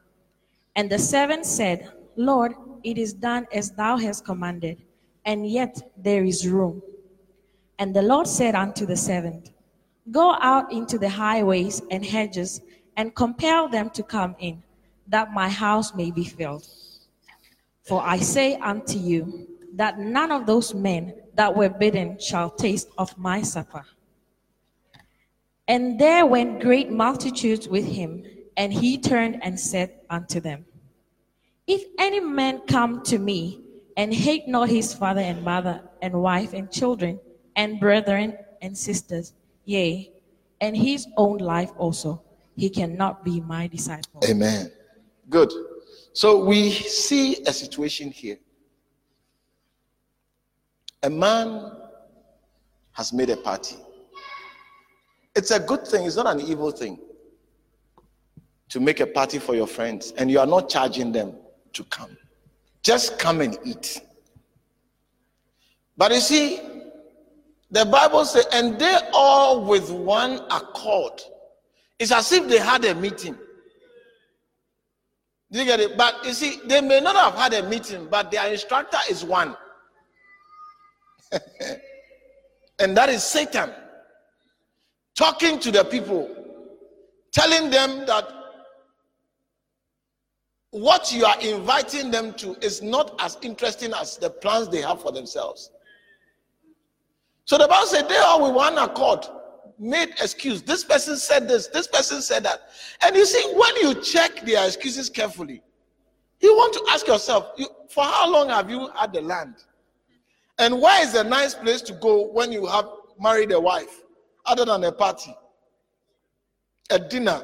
And the servant said, Lord, it is done as thou hast commanded, and yet there is room. And the Lord said unto the servant, Go out into the highways and hedges, and compel them to come in, that my house may be filled. For I say unto you, that none of those men that were bidden shall taste of my supper. And there went great multitudes with him, and he turned and said unto them, If any man come to me, and hate not his father and mother, and wife and children, and brethren and sisters, yea, and his own life also, he cannot be my disciple. Amen. Good. So we see a situation here. A man has made a party. It's a good thing. It's not an evil thing to make a party for your friends, and you are not charging them to come. Just come and eat. But you see, the Bible says, and they all with one accord. It's as if they had a meeting. Do you get it? But you see, they may not have had a meeting, but their instructor is one. And that is Satan talking to the people, telling them that what you are inviting them to is not as interesting as the plans they have for themselves. So the Bible said, they all with one accord made excuse. This person said this, this person said that. And you see, when you check their excuses carefully, you want to ask yourself, you, for how long have you had the land? And where is a nice place to go when you have married a wife, other than a party, a dinner?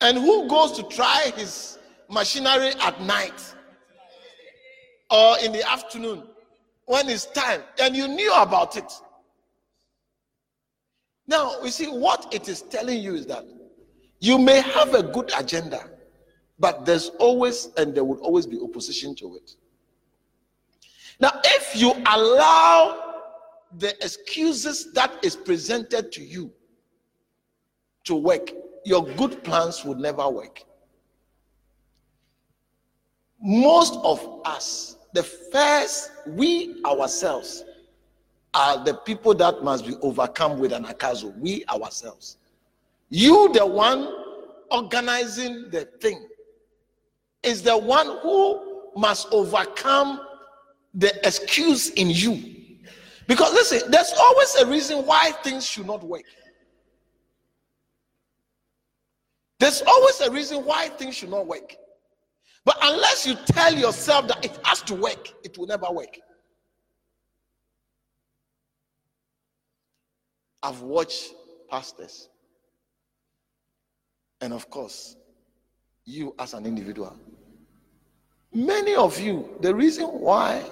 And who goes to try his machinery at night or in the afternoon when it's time? And you knew about it. Now, you see, what it is telling you is that you may have a good agenda, but there's always, and there would always be opposition to it. Now, if you allow the excuses that is presented to you to work, your good plans would never work. Most of us, the first, we ourselves are the people that must be overcome with anakazo. We ourselves. You, the one organizing the thing, is the one who must overcome the excuse in you. Because listen, there's always a reason why things should not work. There's always a reason why things should not work. But unless you tell yourself that it has to work, it will never work. I've watched pastors. And of course, you as an individual. Many of you, the reason why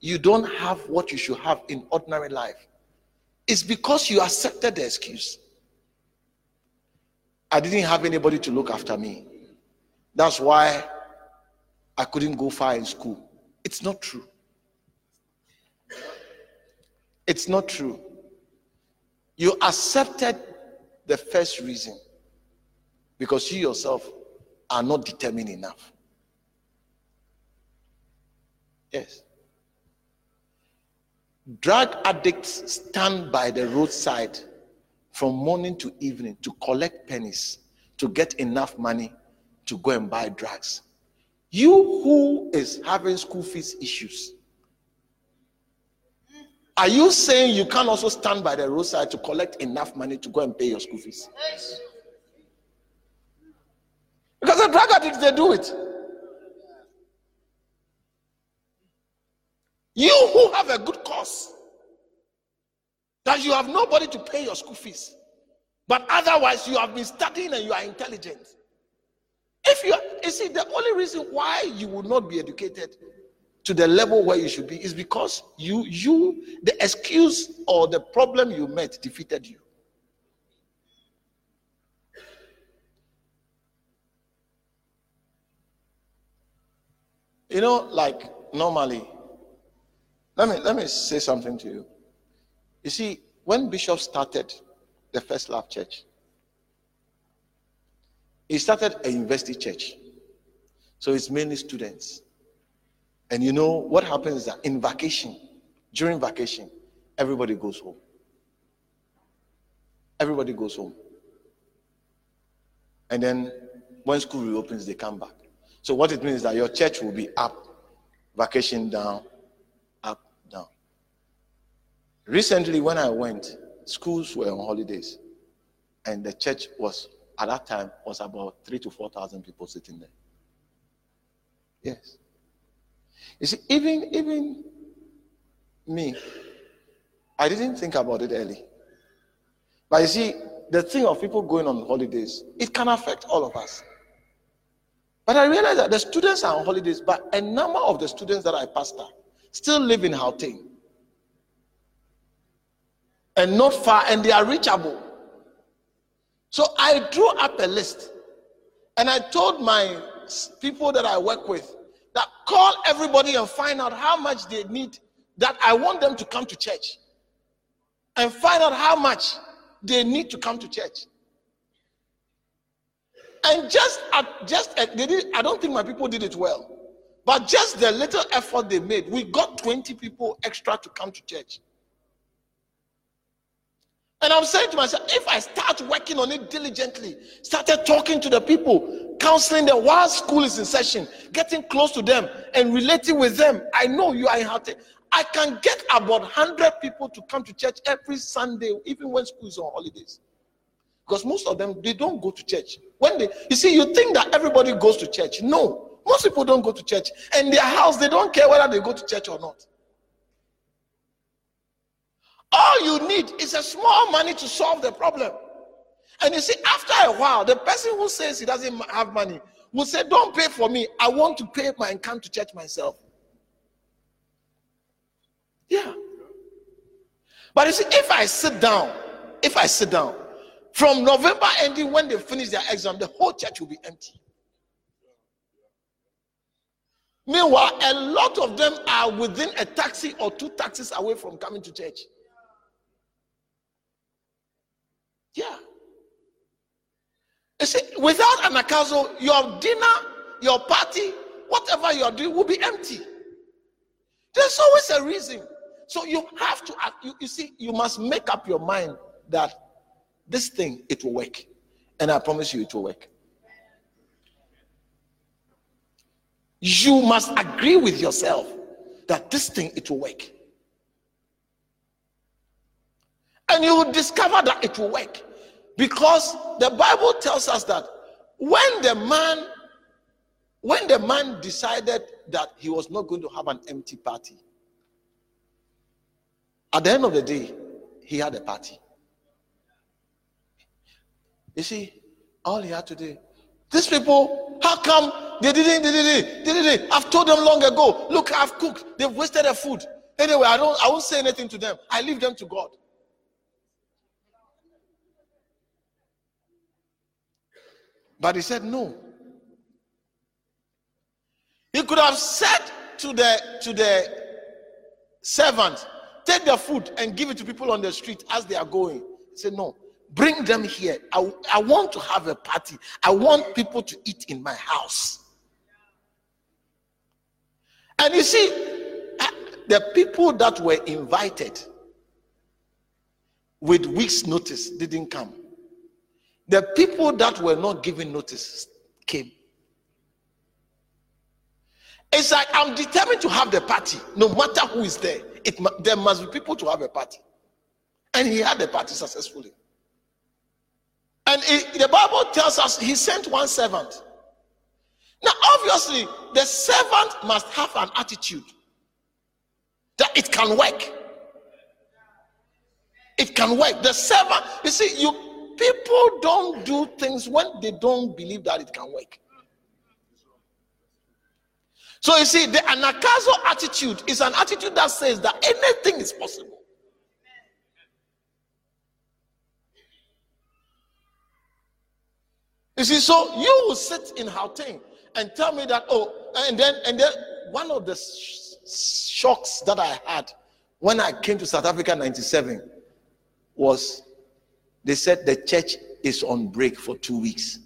you don't have what you should have in ordinary life is because you accepted the excuse. I didn't have anybody to look after me. That's why I couldn't go far in school. It's not true. It's not true. You accepted the first reason because you yourself are not determined enough. Yes. Drug addicts stand by the roadside from morning to evening to collect pennies, to get enough money to go and buy drugs. You who is having school fees issues, are you saying you can also stand by the roadside to collect enough money to go and pay your school fees? Because the drug addicts, they do it. You who have a good cause, that you have nobody to pay your school fees, but otherwise you have been studying and you are intelligent. If you, you see, the only reason why you will not be educated to the level where you should be is because you, you, the excuse or the problem you met defeated you. You know, like normally, let me, let me say something to you. You see, when Bishop started the First Love Church, he started a university church. So it's mainly students. And you know what happens is that in vacation, during vacation, everybody goes home. Everybody goes home. And then when school reopens, they come back. So what it means is that your church will be up, vacation down, up, down. Recently, when I went, schools were on holidays. And the church was, at that time, was about three to four thousand people sitting there. Yes. You see, even, even me, I didn't think about it early. But you see, the thing of people going on holidays, it can affect all of us. But I realized that the students are on holidays, but a number of the students that I pastor still live in Gauteng. And not far, and they are reachable. So I drew up a list. And I told my people that I work with, that call everybody and find out how much they need, that I want them to come to church. And find out how much they need to come to church. And just, at, just at, they did, I don't think my people did it well. But just the little effort they made, we got twenty people extra to come to church. And I'm saying to myself, if I start working on it diligently, started talking to the people, counseling them while school is in session, getting close to them and relating with them, I know you are in heart. I can get about one hundred people to come to church every Sunday, even when school is on holidays. Because most of them, they don't go to church. When they, you see, you think that everybody goes to church. No, most people don't go to church. And their house, they don't care whether they go to church or not. All you need is a small money to solve the problem. And you see, after a while, the person who says he doesn't have money will say, don't pay for me. I want to pay my and come to church myself. Yeah. But you see, if I sit down, if I sit down, from November ending, when they finish their exam, the whole church will be empty. Meanwhile, a lot of them are within a taxi or two taxis away from coming to church. Yeah. You see, without Anakazo, your dinner, your party, whatever you are doing will be empty. There's always a reason. So you have to, you, you see, you must make up your mind that this thing, it will work. And I promise you, it will work. You must agree with yourself that this thing, it will work. And you will discover that it will work. Because the Bible tells us that when the man, when the man decided that he was not going to have an empty party, at the end of the day, he had a party. You see, all he had to do, these people, how come they didn't, they didn't, they didn't, I've told them long ago, look, I've cooked, they've wasted their food. Anyway, I don't, I won't say anything to them. I leave them to God. But he said no. He could have said to the to the servant, take their food and give it to people on the street as they are going. He said, no, bring them here. I, I want to have a party. I want people to eat in my house. And you see, the people that were invited with weeks' notice didn't come. The people that were not given notice came. It's like, I'm determined to have the party. No matter who is there, it, there must be people to have a party. And he had the party successfully. And it, the Bible tells us he sent one servant. Now, obviously, the servant must have an attitude that it can work. It can work. The servant, you see, you People don't do things when they don't believe that it can work. So you see, the Anakazo attitude is an attitude that says that anything is possible. You see, so you will sit in Gauteng and tell me that, oh, and then and then one of the sh- shocks that I had when I came to South Africa in ninety-seven was they said the church is on break for two weeks.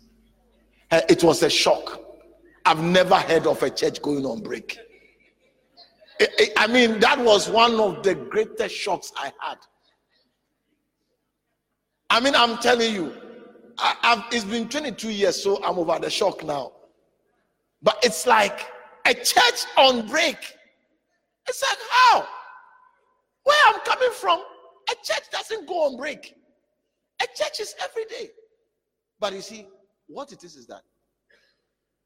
It was a shock. I've never heard of a church going on break. It, it, I mean, that was one of the greatest shocks I had. I mean, I'm telling you, I, I've, it's been twenty-two years, so I'm over the shock now. But it's like a church on break. It's like, how? Where I'm coming from, a church doesn't go on break. A church is every day. But you see, what it is is that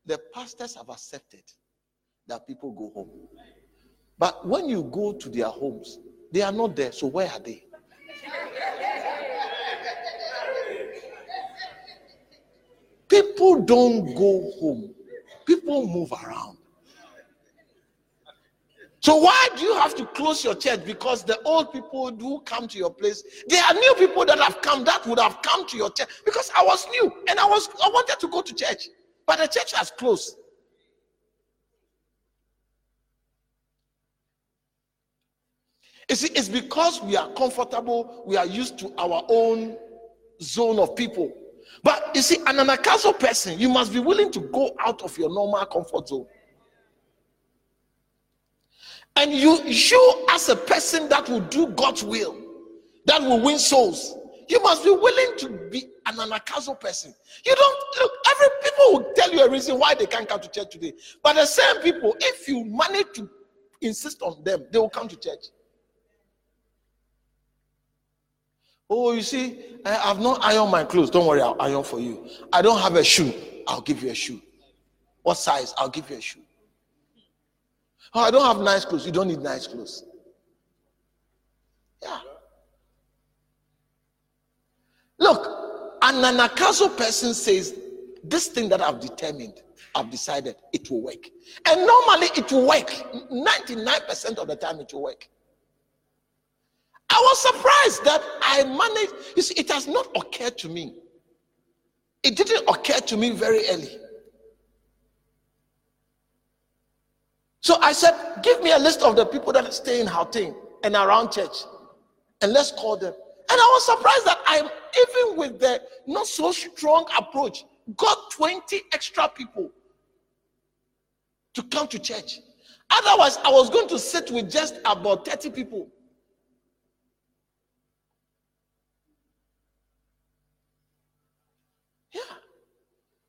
the pastors have accepted that people go home. But when you go to their homes, they are not there. So where are they? People don't go home. People move around. So why do you have to close your church? Because the old people do come to your place. There are new people that have come that would have come to your church. Because I was new and I was I wanted to go to church. But the church has closed. You see, it's because we are comfortable, we are used to our own zone of people. But you see, an Anakazo person, you must be willing to go out of your normal comfort zone. And you, you as a person that will do God's will, that will win souls, you must be willing to be an Anakazo person. You don't, look, every people will tell you a reason why they can't come to church today. But the same people, if you manage to insist on them, they will come to church. Oh, you see, I have not ironed my clothes. Don't worry, I'll iron for you. I don't have a shoe. I'll give you a shoe. What size? I'll give you a shoe. Oh, I don't have nice clothes. You don't need nice clothes. Yeah. Look, an Anakazo person says, this thing that I've determined, I've decided, it will work. And normally it will work. ninety-nine percent of the time it will work. I was surprised that I managed. You see, it has not occurred to me. It didn't occur to me very early. So I said, give me a list of the people that stay in Gauteng and around church. And let's call them. And I was surprised that I, even with the not so strong approach, got twenty extra people to come to church. Otherwise, I was going to sit with just about thirty people. Yeah.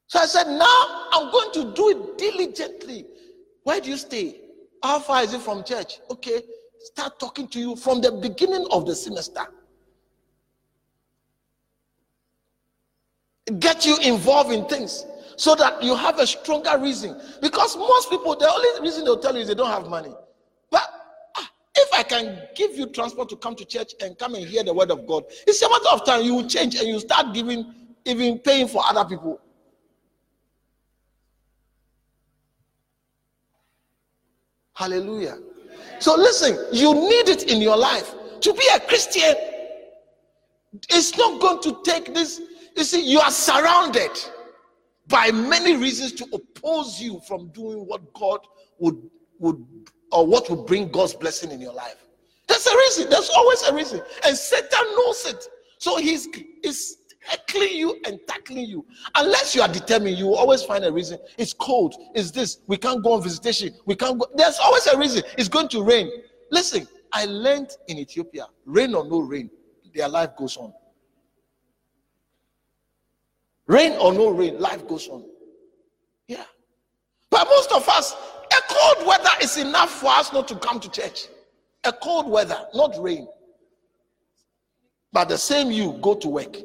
So I said, now I'm going to do it diligently. Where do you stay? How far is it from church? Okay. Start talking to you from the beginning of the semester. Get you involved in things so that you have a stronger reason. Because most people, the only reason they'll tell you is they don't have money. But ah, if I can give you transport to come to church and come and hear the word of God, it's a matter of time you will change and you start giving, even paying for other people. Hallelujah. So listen, you need it in your life. To be a Christian, it's not going to take this. You see, you are surrounded by many reasons to oppose you from doing what God would, would or what would bring God's blessing in your life. There's a reason. There's always a reason. And Satan knows it. So he's, he's heckling you and tackling you. Unless you are determined, you will always find a reason. It's cold. It's this. We can't go on visitation. We can't go. There's always a reason. It's going to rain. Listen, I learned in Ethiopia, rain or no rain, their life goes on. Rain or no rain, life goes on. Yeah. But most of us, a cold weather is enough for us not to come to church. A cold weather, not rain. But the same you go to work.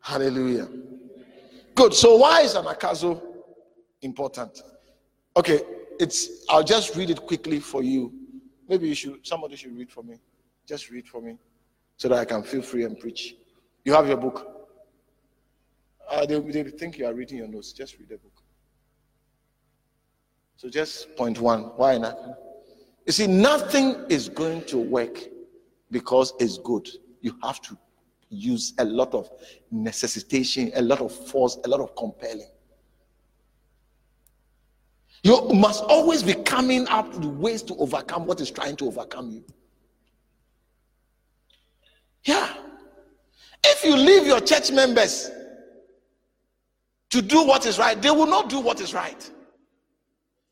Hallelujah. Good. So why is Anakazo important? Okay, it's I'll just read it quickly for you. Maybe you should somebody should read for me. Just read for me. So that I can feel free and preach. You have your book. Uh, they, they think you are reading your notes. Just read the book. So just point one. Why not? You see, nothing is going to work because it's good. You have to use a lot of necessitation, a lot of force, a lot of compelling. You must always be coming up with ways to overcome what is trying to overcome you. Yeah. If you leave your church members to do what is right, they will not do what is right.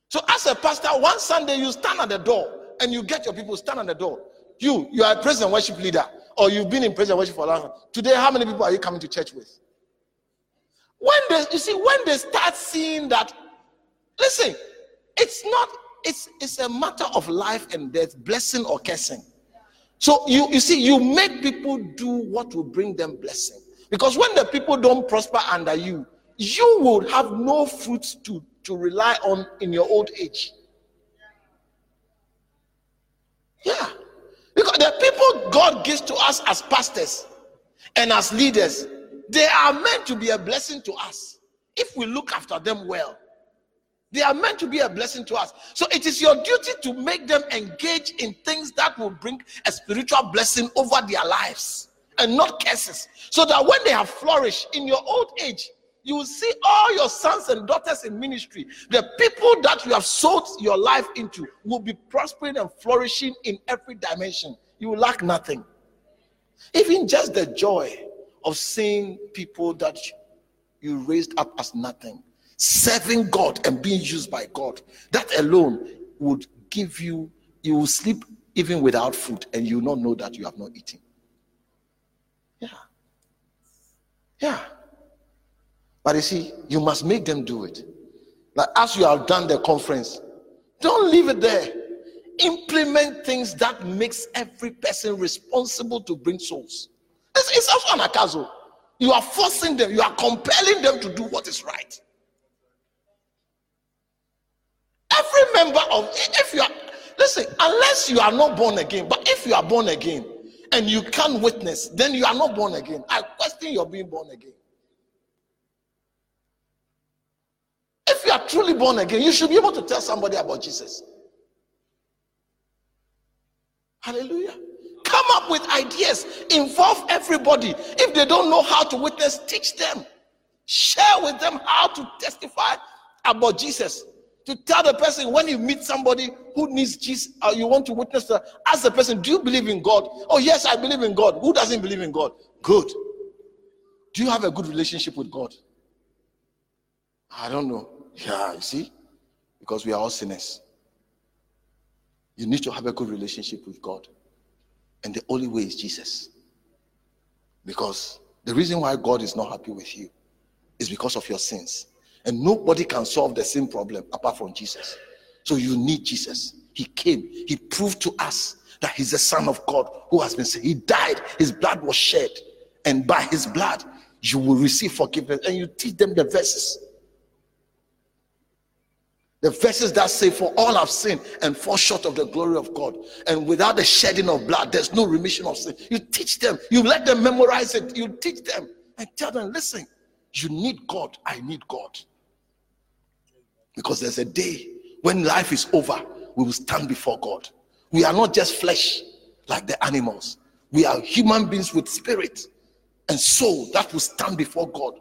So as a pastor, one Sunday you stand at the door and you get your people stand at the door. You, you are a praise and worship leader, or you've been in praise and worship for a long time. Today, how many people are you coming to church with? When they, you see, when they start seeing that, listen, it's not, it's it's a matter of life and death, blessing or cursing. So you, you see, you make people do what will bring them blessing. Because when the people don't prosper under you, you will have no fruits to, to rely on in your old age. Yeah. Because the people God gives to us as pastors and as leaders, they are meant to be a blessing to us. If we look after them well, they are meant to be a blessing to us. So it is your duty to make them engage in things that will bring a spiritual blessing over their lives and not curses. So that when they have flourished in your old age, you will see all your sons and daughters in ministry. The people that you have sold your life into will be prospering and flourishing in every dimension. You will lack nothing. Even just the joy of seeing people that you raised up as nothing, serving God and being used by God, that alone would give you, you will sleep even without food and you will not know that you have not eaten. Yeah. Yeah. But you see, you must make them do it. Like as you have done the conference, don't leave it there. Implement things that makes every person responsible to bring souls. This is also an Anakazo. You are forcing them, you are compelling them to do what is right. Every member of, if you are, listen, unless you are not born again, but if you are born again and you can't witness, then you are not born again. I question your being born again. If you are truly born again, you should be able to tell somebody about Jesus. Hallelujah. Come up with ideas. Involve everybody. If they don't know how to witness, teach them. Share with them how to testify about Jesus. To tell the person, when you meet somebody who needs Jesus, or you want to witness to, ask the person, do you believe in God? Oh, yes, I believe in God. Who doesn't believe in God? Good. Do you have a good relationship with God? I don't know. Yeah, you see, because we are all sinners. You need to have a good relationship with God. And the only way is Jesus. Because the reason why God is not happy with you is because of your sins. And nobody can solve the sin problem apart from Jesus. So you need Jesus. He came. He proved to us that he's the Son of God who has been saved. He died. His blood was shed. And by his blood, you will receive forgiveness. And you teach them the verses. The verses that say, for all have sinned and fall short of the glory of God. And without the shedding of blood, there's no remission of sin. You teach them. You let them memorize it. You teach them and tell them, listen, you need God. I need God. Because there's a day when life is over, we will stand before God. We are not just flesh like the animals. We are human beings with spirit and soul that will stand before God.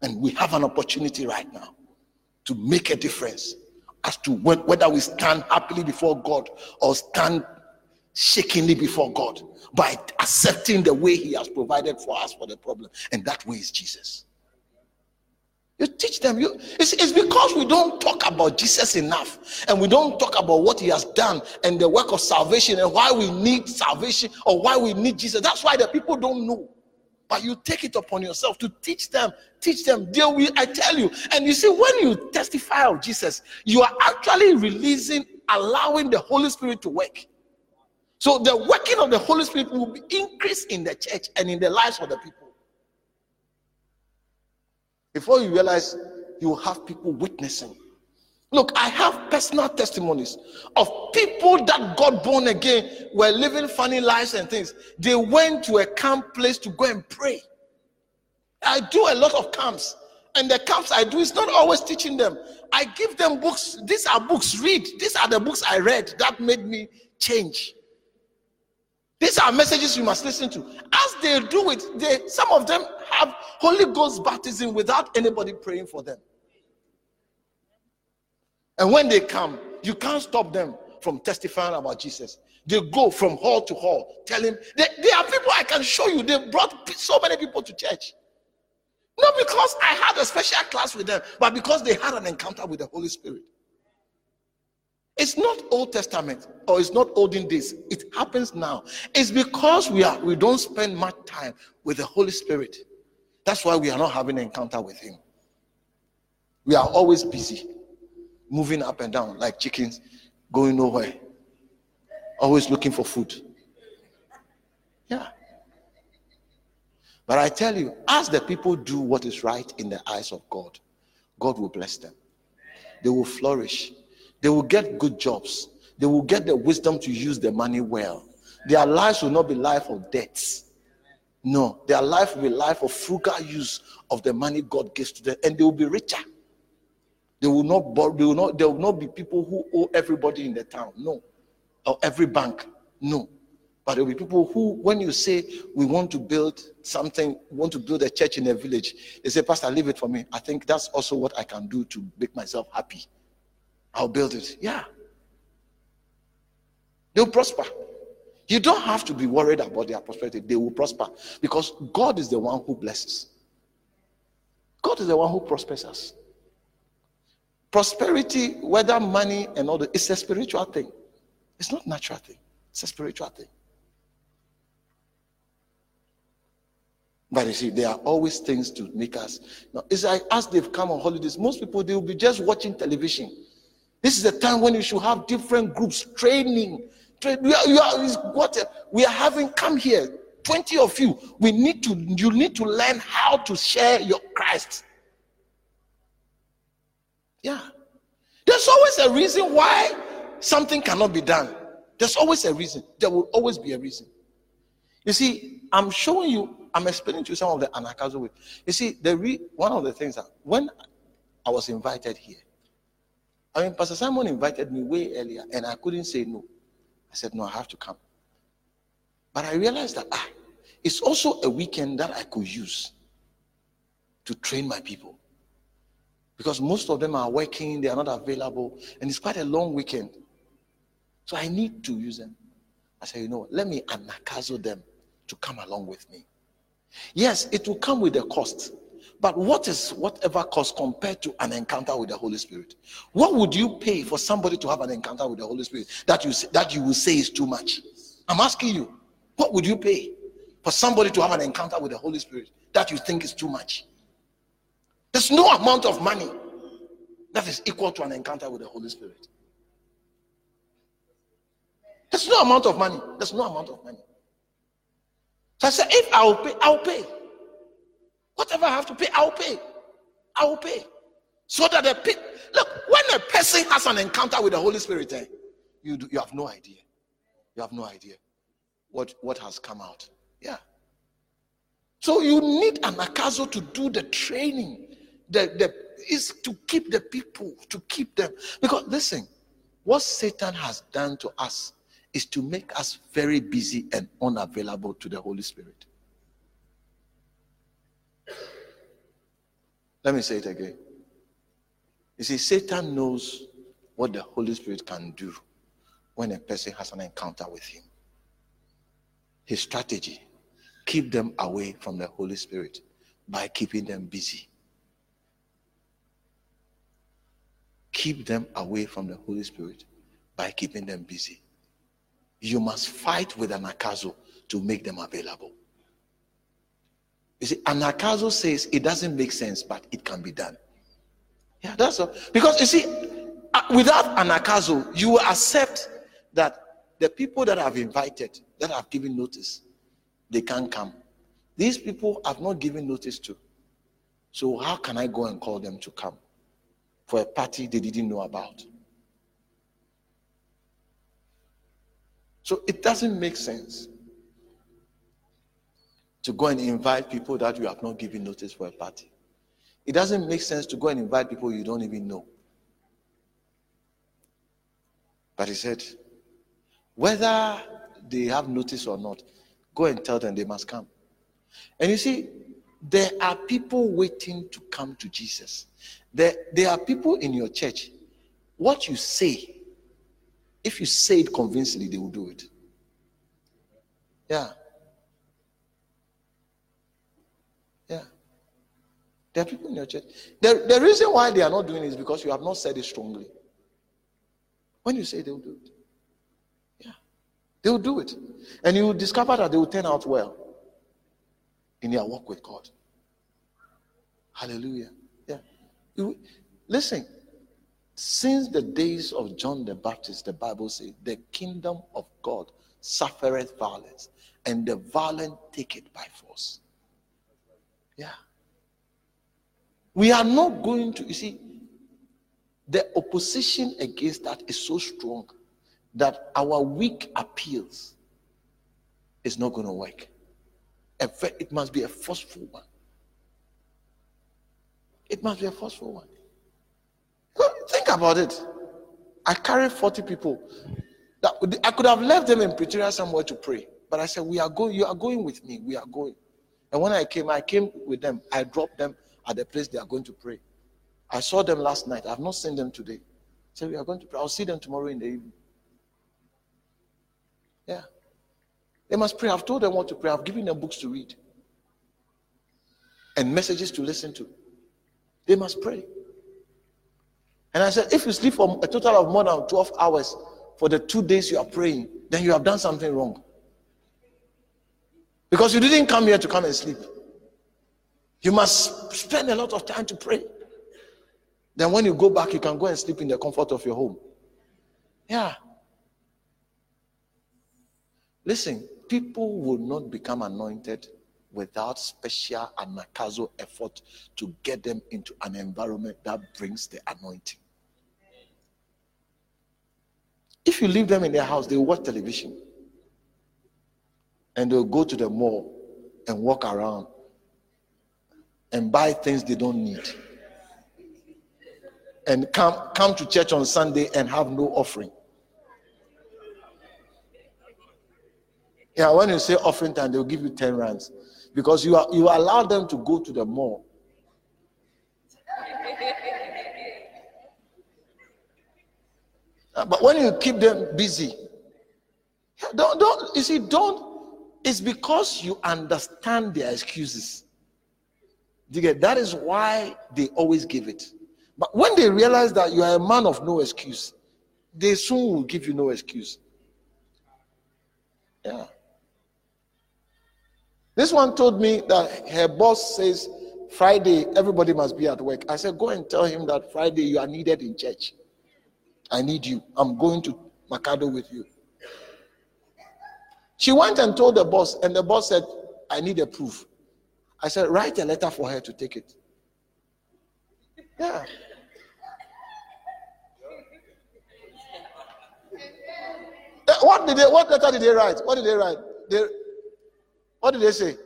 And we have an opportunity right now to make a difference as to whether we stand happily before God or stand shakingly before God by accepting the way he has provided for us for the problem. And that way is Jesus. You teach them. You, it's, it's because we don't talk about Jesus enough, and we don't talk about what he has done and the work of salvation and why we need salvation or why we need Jesus. That's why the people don't know. But you take it upon yourself to teach them, teach them. They will, I tell you. And you see, when you testify of Jesus, you are actually releasing, allowing the Holy Spirit to work. So the working of the Holy Spirit will increase in the church and in the lives of the people. Before you realize, you have people witnessing. Look, I have personal testimonies of people that got born again, were living funny lives and things. They went to a camp place to go and pray. I do a lot of camps, and the camps I do is not always teaching them. I give them books. These are books, read. These are the books I read that made me change. These are messages you must listen to. As they do it, they, some of them have Holy Ghost baptism without anybody praying for them. And when they come, you can't stop them from testifying about Jesus. They go from hall to hall, telling, they, they are people I can show you. They brought so many people to church. Not because I had a special class with them, but because they had an encounter with the Holy Spirit. It's not Old Testament, or it's not olden days. It happens now. It's because we are we don't spend much time with the Holy Spirit. That's why we are not having an encounter with Him. We are always busy, moving up and down like chickens, going nowhere, always looking for food. Yeah. But I tell you, as the people do what is right in the eyes of God, God will bless them. They will flourish. They will get good jobs. They will get the wisdom to use their money well. Their lives will not be life of debts. No, their life will be life of frugal use of the money God gives to them, and they will be richer. They will not borrow, they will not, there will not be people who owe everybody in the town, no, or every bank, no. But there will be people who, when you say, we want to build something, want to build a church in a village, they say, Pastor, leave it for me. I think that's also what I can do to make myself happy. I'll build it. Yeah. They'll prosper. You don't have to be worried about their prosperity. They will prosper because God is the one who blesses. God is the one who prospers us. Prosperity, whether money and all that, it's a spiritual thing. It's not a natural thing. It's a spiritual thing. But you see, there are always things to make us. Now, it's like as they've come on holidays, most people, they will be just watching television. This is the time when you should have different groups training. Train, we, are, we, are, what, we are having come here, twenty of you. We need to. You need to learn how to share your Christ. Yeah, there's always a reason why something cannot be done. There's always a reason. There will always be a reason. You see, I'm showing you. I'm explaining to you some of the Anakazo way. You see, the re- one of the things that when I was invited here, I mean, Pastor Simon invited me way earlier, and I couldn't say no. I said, no, I have to come. But I realized that ah, it's also a weekend that I could use to train my people. Because most of them are working, they are not available, and it's quite a long weekend. So I need to use them. I said, you know, let me Anakazo them to come along with me. Yes, it will come with a cost, but what is whatever cost compared to an encounter with the Holy Spirit? What would you pay for somebody to have an encounter with the Holy Spirit that you that you will say is too much? I'm asking you, what would you pay for somebody to have an encounter with the Holy Spirit that you think is too much? There's no amount of money that is equal to an encounter with the Holy Spirit. There's no amount of money. There's no amount of money. So I said, if I will pay, I will pay. Whatever I have to pay, I will pay. I will pay. So that the people... Look, when a person has an encounter with the Holy Spirit, eh, you do, you have no idea. You have no idea what, what has come out. Yeah. So you need an Anakazo to do the training. The, the, is to keep the people, to keep them. Because, listen, what Satan has done to us is to make us very busy and unavailable to the Holy Spirit. Let me say it again. You see, Satan knows what the Holy Spirit can do when a person has an encounter with Him. His strategy, keep them away from the Holy Spirit by keeping them busy. Keep them away from the Holy Spirit by keeping them busy. You must fight with Anakazo to make them available. You see, Anakazo says it doesn't make sense, but it can be done. Yeah, that's all. Because you see, without Anakazo, you will accept that the people that I've invited, that I've given notice, they can't come. These people I've not given notice to. So how can I go and call them to come for a party they didn't know about? So it doesn't make sense. to go and invite people that you have not given notice for a party. It doesn't make sense to go and invite people you don't even know. But he said, whether they have notice or not, go and tell them they must come. And you see, there are people waiting to come to Jesus. There, there are people in your church. What you say, if you say it convincingly, they will do it. Yeah. Yeah. There are people in your church. The, the reason why they are not doing it is because you have not said it strongly. When you say it, they will do it. Yeah. They will do it. And you will discover that they will turn out well in their walk with God. Hallelujah. Yeah. You, listen. Since the days of John the Baptist, the Bible says, the kingdom of God suffereth violence, and the violent take it by force. Yeah. We are not going to, you see, the opposition against that is so strong that our weak appeals is not going to work. It must be a forceful one. It must be a forceful one. Think about it. I carry forty people. That I could have left them in Pretoria somewhere to pray, but I said, "We are going. You are going with me. We are going." And when I came, I came with them. I dropped them at the place they are going to pray. I saw them last night. I have not seen them today. So we are going to pray. I'll see them tomorrow in the evening. Yeah, they must pray. I've told them what to pray. I've given them books to read and messages to listen to. They must pray. And I said, if you sleep for a total of more than twelve hours for the two days you are praying, then you have done something wrong. Because you didn't come here to come and sleep. You must spend a lot of time to pray. Then when you go back, you can go and sleep in the comfort of your home. Yeah. Listen, people will not become anointed without special Anakazo effort to get them into an environment that brings the anointing. If you leave them in their house, they will watch television. And they'll go to the mall and walk around and buy things they don't need. And come, come to church on Sunday and have no offering. Yeah, when you say offering time, they'll give you ten rands. Because you are, you allow them to go to the mall. But when you keep them busy, don't, don't, you see, don't, it's because you understand their excuses. You get, that is why they always give it. But when they realize that you are a man of no excuse, they soon will give you no excuse. Yeah. This one told me that her boss says, Friday, everybody must be at work. I said, go and tell him that Friday you are needed in church. I need you. I'm going to Makado with you. She went and told the boss, and the boss said, I need a proof. I said, write a letter for her to take it. Yeah. What did they, what letter did they write? What did they write? They, what did they say?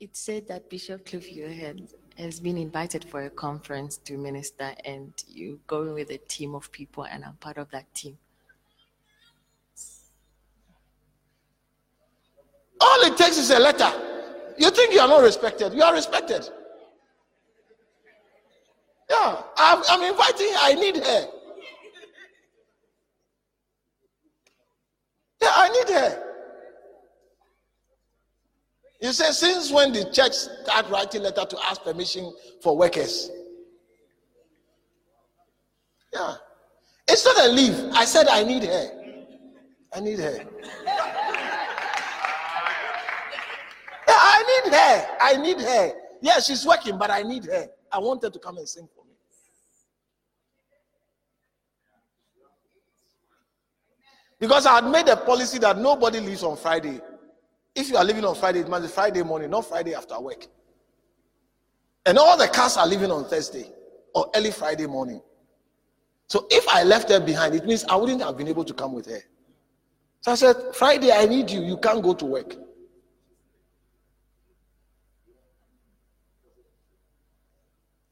It said that Bishop Cluffy had, has been invited for a conference to minister, and you're going with a team of people, and I'm part of that team. All it takes is a letter. You think you are not respected? You are respected. Yeah, I'm, I'm inviting her. I need her. Yeah, I need her. You say, since when the church start writing letter to ask permission for workers? Yeah. It's not a leave. I said I need her. I need her. Yeah, I need her. I need her. Yeah, she's working, but I need her. I want her to come and sing for me. Because I had made a policy that nobody leaves on Friday. If you are leaving on Friday, it must be Friday morning, not Friday after work. And all the cars are leaving on Thursday or early Friday morning. So if I left her behind, it means I wouldn't have been able to come with her. So I said, Friday, I need you. You can't go to work.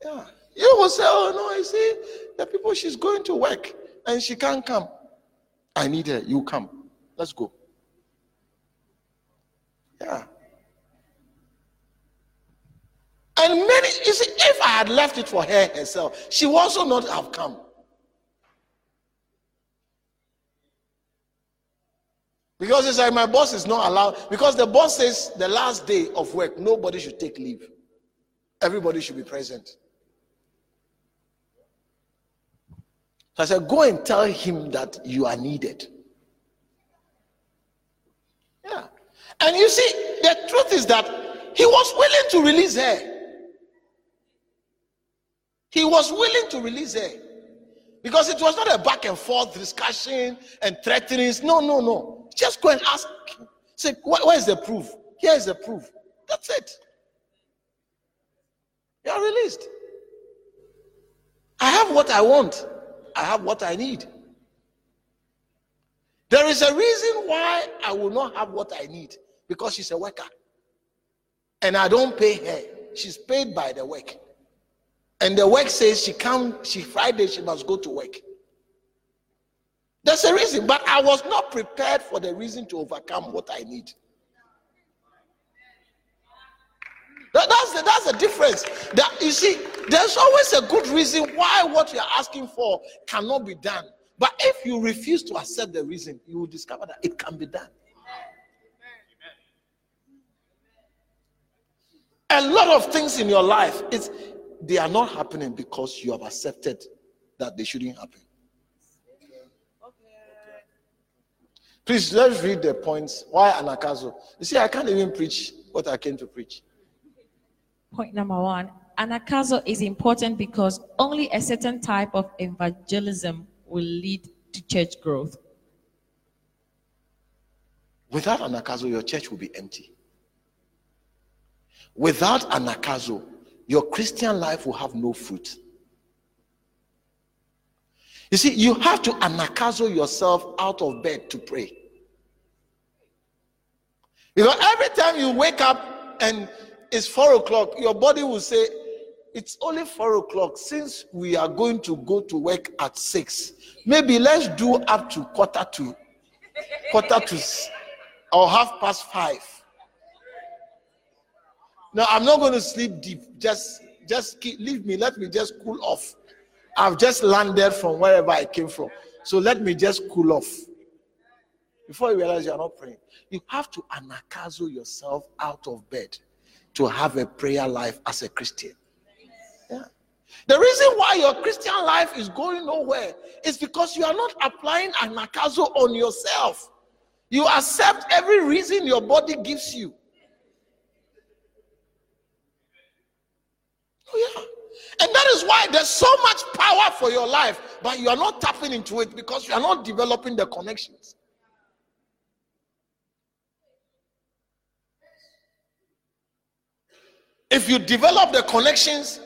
Yeah. You will say, oh, no, I see the people, she's going to work and she can't come. I need her. You come. Let's go. Yeah. And many, you see, if I had left it for her herself, she would also not have come. Because it's like my boss is not allowed. Because the boss says the last day of work, nobody should take leave. Everybody should be present. So I said, go and tell him that you are needed. Yeah. And you see, the truth is that he was willing to release her. He was willing to release her. Because it was not a back and forth discussion and threatenings. No, no, no. Just go and ask. Say, where is the proof? Here is the proof. That's it. You are released. I have what I want. I have what I need. There is a reason why I will not have what I need. Because she's a worker. And I don't pay her. She's paid by the work. And the work says she can't, she Friday, she must go to work. That's the reason. But I was not prepared for the reason to overcome what I need. That, that's, the, that's the difference. That, you see, there's always a good reason why what you're asking for cannot be done. But if you refuse to accept the reason, you will discover that it can be done. A lot of things in your life, it's, they are not happening because you have accepted that they shouldn't happen. Please, let's read the points. Why Anakazo? You see, I can't even preach what I came to preach. Point number one, Anakazo is important because only a certain type of evangelism will lead to church growth. Without Anakazo, your church will be empty. Without Anakazo, your Christian life will have no fruit. You see, you have to Anakazo yourself out of bed to pray. Because every time you wake up and it's four o'clock, your body will say, it's only four o'clock since we are going to go to work at six. Maybe let's do up to quarter to, quarter to, or half past five. No, I'm not going to sleep deep. Just, just keep, leave me. Let me just cool off. I've just landed from wherever I came from. So let me just cool off. Before you realize you're not praying, you have to Anakazo yourself out of bed to have a prayer life as a Christian. Yeah. The reason why your Christian life is going nowhere is because you are not applying Anakazo on yourself. You accept every reason your body gives you. Oh, yeah. And that is why there's so much power for your life, but you are not tapping into it because you are not developing the connections. If you develop the connections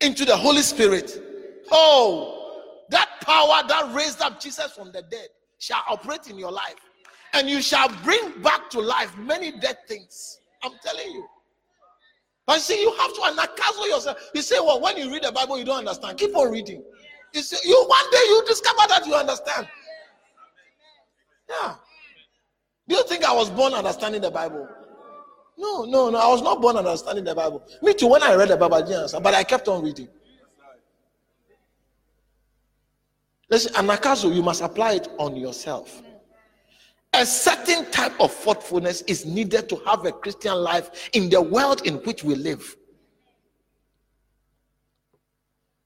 into the Holy Spirit, oh, that power that raised up Jesus from the dead shall operate in your life, and you shall bring back to life many dead things. I'm telling you. But see, you have to Anakazo yourself. You say, well, when you read the Bible, you don't understand. Keep on reading. You see, you one day you discover that you understand. Yeah. Do you think I was born understanding the Bible? No, no, no. I was not born understanding the Bible. Me too. When I read the Bible, I didn't understand, but I kept on reading. Listen, Anakazo, you must apply it on yourself. A certain type of thoughtfulness is needed to have a Christian life in the world in which we live.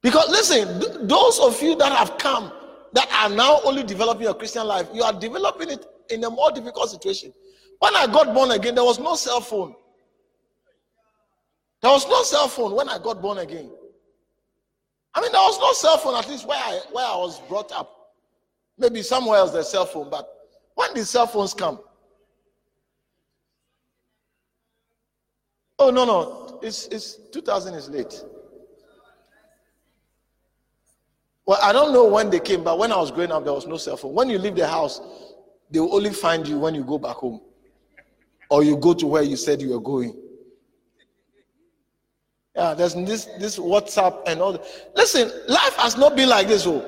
Because listen, th- those of you that have come, that are now only developing your Christian life, you are developing it in a more difficult situation. When I got born again, there was no cell phone. There was no cell phone when I got born again. I mean, there was no cell phone, at least where I, where I was brought up. Maybe somewhere else there's cell phone, but when did cell phones come? Oh, no, no. It's, it's two thousand is late. Well, I don't know when they came, but when I was growing up, there was no cell phone. When you leave the house, They will only find you when you go back home, or you go to where you said you were going. Yeah, there's this this WhatsApp and all. Listen, life has not been like this. Oh,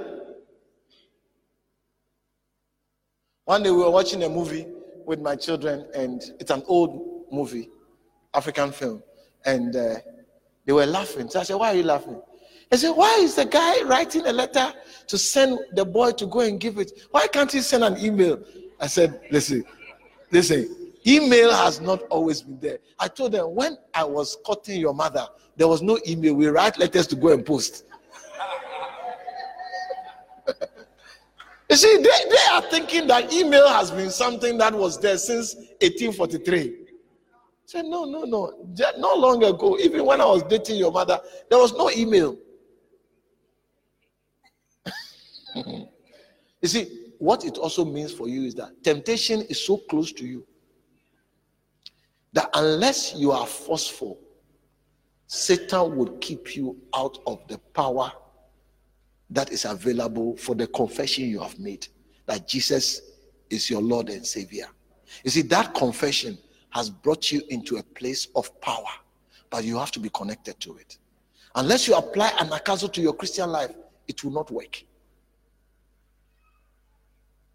one day we were watching a movie with my children, and it's an old movie, African film, and uh, they were laughing. So I said, "Why are you laughing?" I said, "Why is the guy writing a letter to send the boy to go and give it? Why can't he send an email?" I said, "Listen, listen. Email has not always been there." I told them, when I was courting your mother, there was no email. We write letters to go and post. You see, they, they are thinking that email has been something that was there since eighteen forty-three. I said, no, no, no. Not long ago, even when I was dating your mother, there was no email. You see, what it also means for you is that temptation is so close to you that unless you are forceful, Satan would keep you out of the power that is available for the confession you have made, that Jesus is your Lord and Savior. You see, that confession has brought you into a place of power, but you have to be connected to it. Unless you apply Anakazo to your Christian life, it will not work.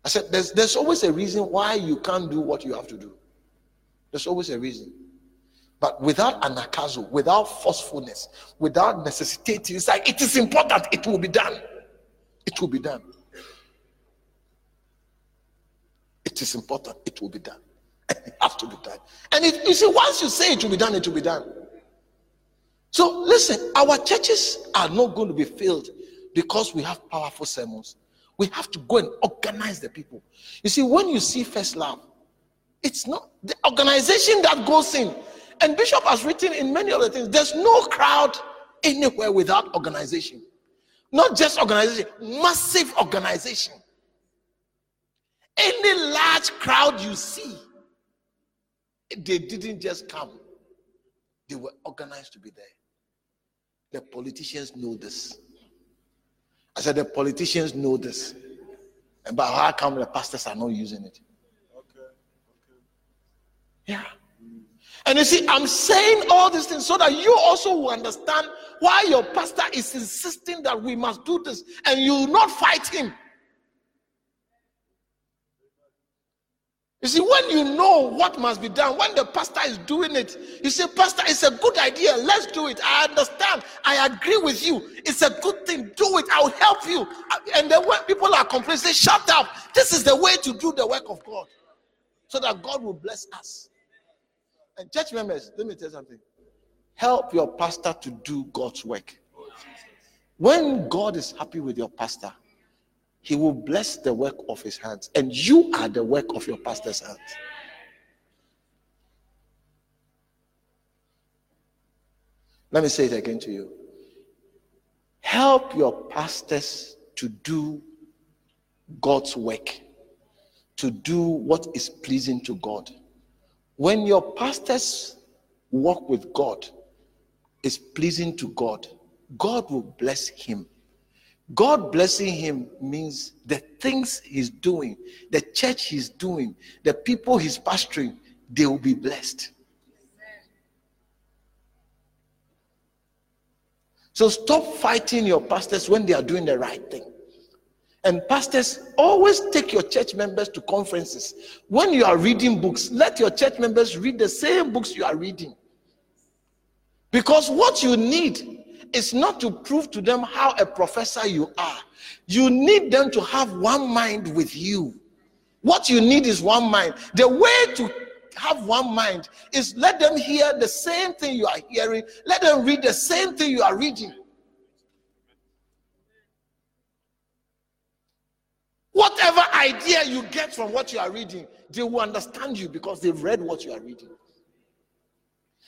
I said, there's, there's always a reason why you can't do what you have to do. There's always a reason. But without Anakazo, without forcefulness, without necessity, it's like, it is important, it will be done. It will be done. It is important, it will be done. And it has to be done. And it, you see, once you say it will be done, it will be done. So listen, our churches are not going to be filled because we have powerful sermons. We have to go and organize the people. You see, when you see First Love, it's not the organization that goes in. And Bishop has written in many other things, there's no crowd anywhere without organization. Not just organization, massive organization. Any large crowd you see, they didn't just come. They were organized to be there. The politicians know this. I said, the politicians know this. And but how come the pastors are not using it? Yeah. And you see, I'm saying all these things so that you also will understand why your pastor is insisting that we must do this, and you will not fight him. You see, when you know what must be done, when the pastor is doing it, you say, "Pastor, it's a good idea. Let's do it. I understand. I agree with you. It's a good thing. Do it. I'll help you." And then when people are complaining, say, "Shut up. This is the way to do the work of God," so that God will bless us. And church members, let me tell you something. Help your pastor to do God's work. When God is happy with your pastor, he will bless the work of his hands. And you are the work of your pastor's hands. Let me say it again to you. Help your pastors to do God's work, to do what is pleasing to God. When your pastor's walk with God is pleasing to God, God will bless him. God blessing him means the things he's doing, the church he's doing, the people he's pastoring, they will be blessed. So stop fighting your pastors when they are doing the right thing. And pastors, always take your church members to conferences. When you are reading books, let your church members read the same books you are reading. Because what you need is not to prove to them how a professor you are. You need them to have one mind with you. What you need is one mind. The way to have one mind is let them hear the same thing you are hearing. Let them read the same thing you are reading. Whatever idea you get from what you are reading, they will understand you because they've read what you are reading.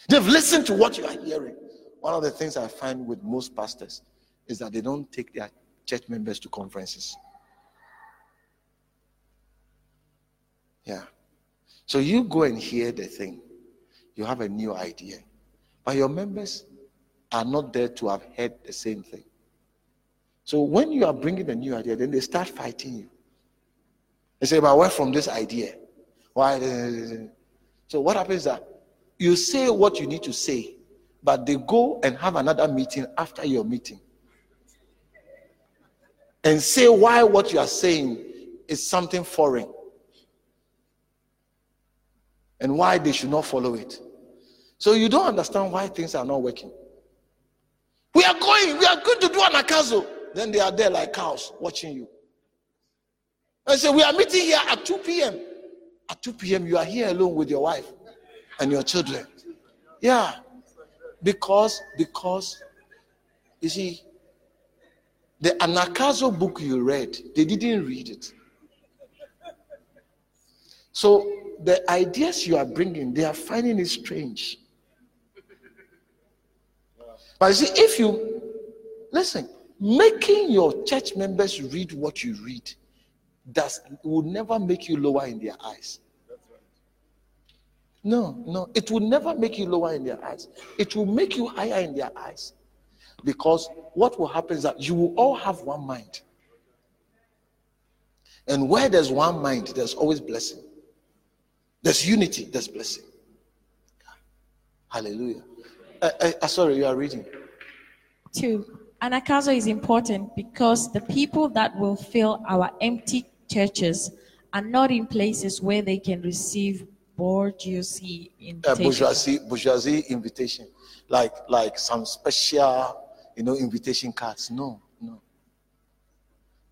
They've listened to what you are hearing. One of the things I find with most pastors is that they don't take their church members to conferences. Yeah. So you go and hear the thing. You have a new idea. But your members are not there to have heard the same thing. So when you are bringing a new idea, then they start fighting you. They say, but where from this idea? Why? So what happens is that you say what you need to say, but they go and have another meeting after your meeting and say why what you are saying is something foreign and why they should not follow it. So you don't understand why things are not working. We are going, we are going to do Anakazo. Then they are there like cows watching you. I say, we are meeting here at two p.m. At two p.m. you are here alone with your wife and your children. Yeah. Because, because, you see, the Anakazo book you read, they didn't read it. So the ideas you are bringing, they are finding it strange. But you see, if you, listen, making your church members read what you read does will never make you lower in their eyes. No, no, it will never make you lower in their eyes. It will make you higher in their eyes. Because what will happen is that you will all have one mind. And where there's one mind, there's always blessing. There's unity, there's blessing. Hallelujah. Uh, uh, uh, sorry, you are reading. Two. Anakazo is important because the people that will fill our empty churches are not in places where they can receive bourgeoisie invitation. Uh, bourgeoisie, bourgeoisie invitation. Like, like some special, you know, invitation cards. No, no.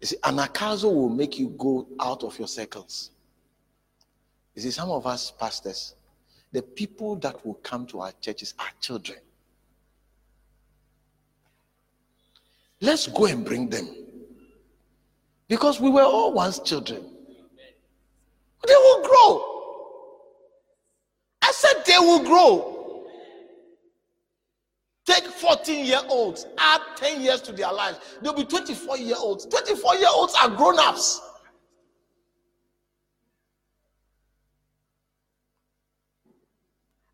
You see, Anakazo will make you go out of your circles. You see, some of us pastors, the people that will come to our churches are children. Let's go and bring them. Because we were all once children. They will grow. I said they will grow. Take fourteen-year-olds, add ten years to their lives. They'll be twenty-four-year-olds. twenty-four-year-olds are grown-ups.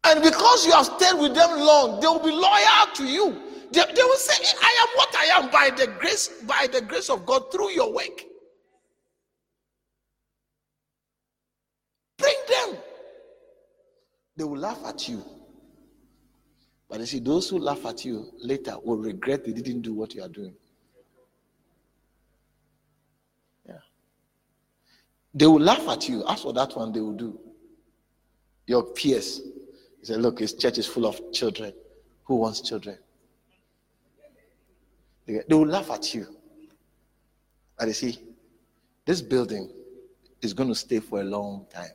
And because you have stayed with them long, they will be loyal to you. They, they will say, I am what I am by the grace, by the grace of God through your work. Bring them. They will laugh at you. But you see, those who laugh at you later will regret they didn't do what you are doing. Yeah. They will laugh at you. As for that one, they will do. Your peers. You say, look, his church is full of children. Who wants children? They will laugh at you. And you see, this building is going to stay for a long time.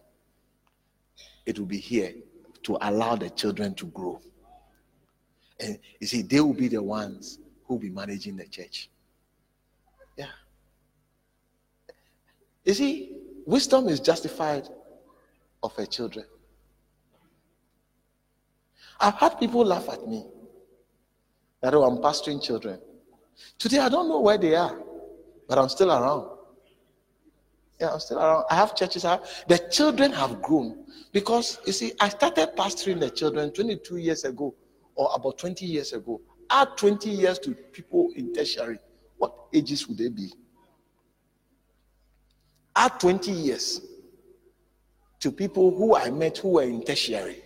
It will be here to allow the children to grow. And you see, they will be the ones who will be managing the church. Yeah. You see, wisdom is justified of her children. I've had people laugh at me that, oh, I'm pastoring children. Today, I don't know where they are, but I'm still around. Yeah, I'm still around. I have churches. I have, the children have grown because, you see, I started pastoring the children twenty-two years ago or about twenty years ago. Add twenty years to people in tertiary. What ages would they be? Add twenty years to people who I met who were in tertiary.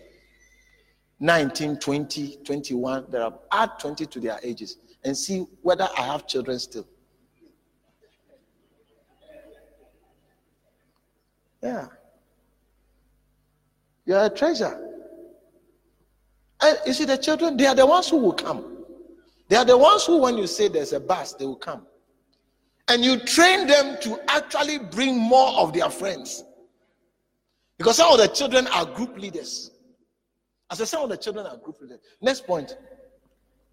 nineteen, twenty, twenty-one, there are, add twenty to their ages and see whether I have children still. Yeah. You are a treasure. And you see, the children, they are the ones who will come. They are the ones who, when you say there's a bus, they will come. And you train them to actually bring more of their friends. Because some of the children are group leaders. As I said, all the children are group leaders. Next point.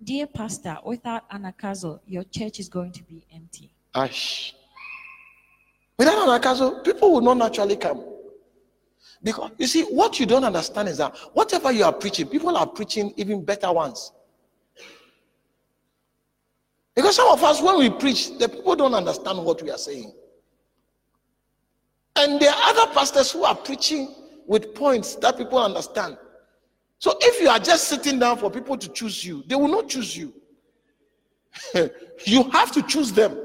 Dear pastor, without Anakazo, your church is going to be empty. Ash. Without Anakazo, people will not naturally come. Because, you see, what you don't understand is that whatever you are preaching, people are preaching even better ones. Because some of us, when we preach, the people don't understand what we are saying. And there are other pastors who are preaching with points that people understand. So if you are just sitting down for people to choose you, they will not choose you. You have to choose them.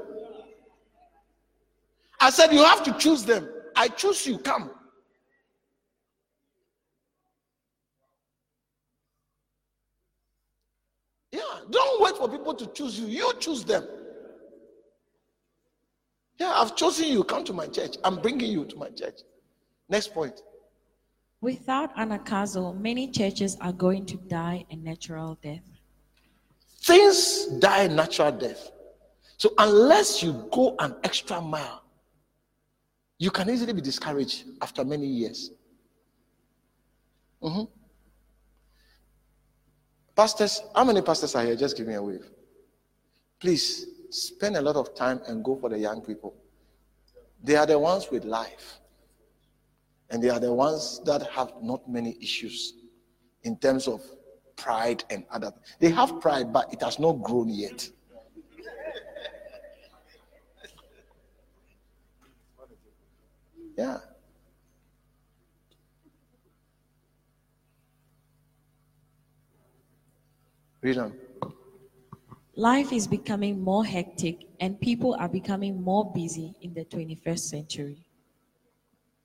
I said you have to choose them. I I choose you, come. Yeah, don't wait for people to choose you. You choose them. Yeah, I've chosen you. Come to my church. I'm bringing you to my church. Next point. Without Anakazo, many churches are going to die a natural death. Things die a natural death. So unless you go an extra mile, you can easily be discouraged after many years. Mm-hmm. Pastors, how many pastors are here? Just give me a wave. Please, spend a lot of time and go for the young people. They are the ones with life. And they are the ones that have not many issues in terms of pride and other. They have pride, but it has not grown yet. Yeah. Read on. Life is becoming more hectic and people are becoming more busy in the twenty-first century.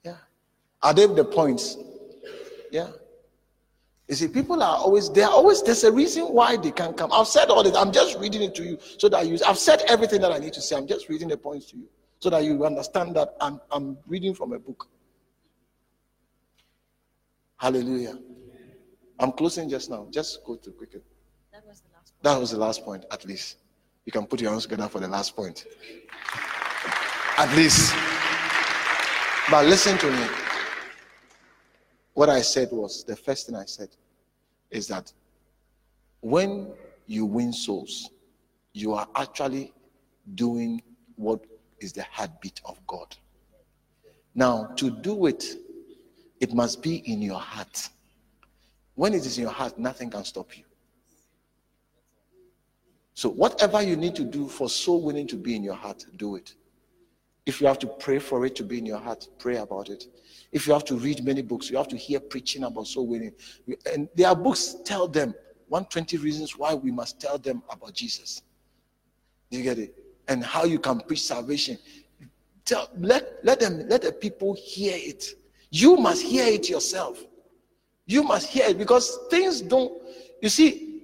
Yeah. Are they the points? Yeah. You see, people are always, they are always, there's a reason why they can't come. I've said all this. I'm just reading it to you so that you, I've said everything that I need to say. I'm just reading the points to you so that you understand that I'm, I'm reading from a book. Hallelujah. I'm closing just now. Just go to quickly. That was the last point. That was the last point, at least. You can put your hands together for the last point. At least. But listen to me. What I said was, the first thing I said is that when you win souls, you are actually doing what is the heartbeat of God. Now, to do it, it must be in your heart. When it is in your heart, nothing can stop you. So whatever you need to do for soul winning to be in your heart, do it. If you have to pray for it to be in your heart, pray about it. If you have to read many books, you have to hear preaching about soul winning. And there are books, tell them, one hundred twenty reasons why we must tell them about Jesus. Do you get it? And how you can preach salvation. Tell, let, let them, let the people hear it. You must hear it yourself. You must hear it because things don't, you see,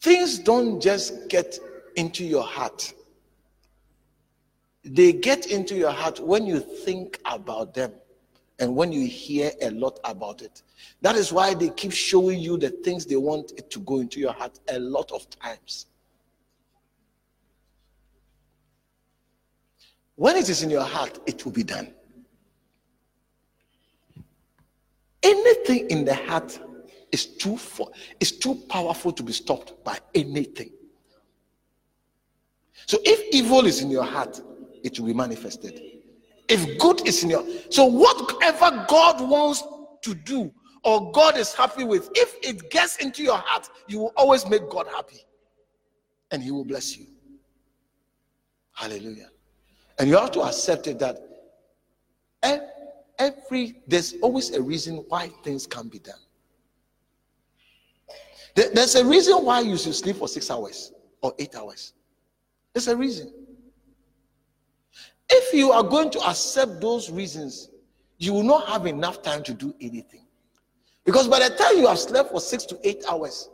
things don't just get into your heart. They get into your heart when you think about them and when you hear a lot about it. That is why they keep showing you the things they want it to go into your heart a lot of times. When it is in your heart, it will be done. Anything in the heart is too for, is too powerful to be stopped by anything. So if evil is in your heart, it will be manifested. If good is in your, so whatever God wants to do or God is happy with, if it gets into your heart, you will always make God happy and he will bless you. Hallelujah. And you have to accept it that every, there's always a reason why things can be done. There's a reason why you should sleep for six hours or eight hours. There's a reason. If you are going to accept those reasons, you will not have enough time to do anything. Because by the time you have slept for six to eight hours,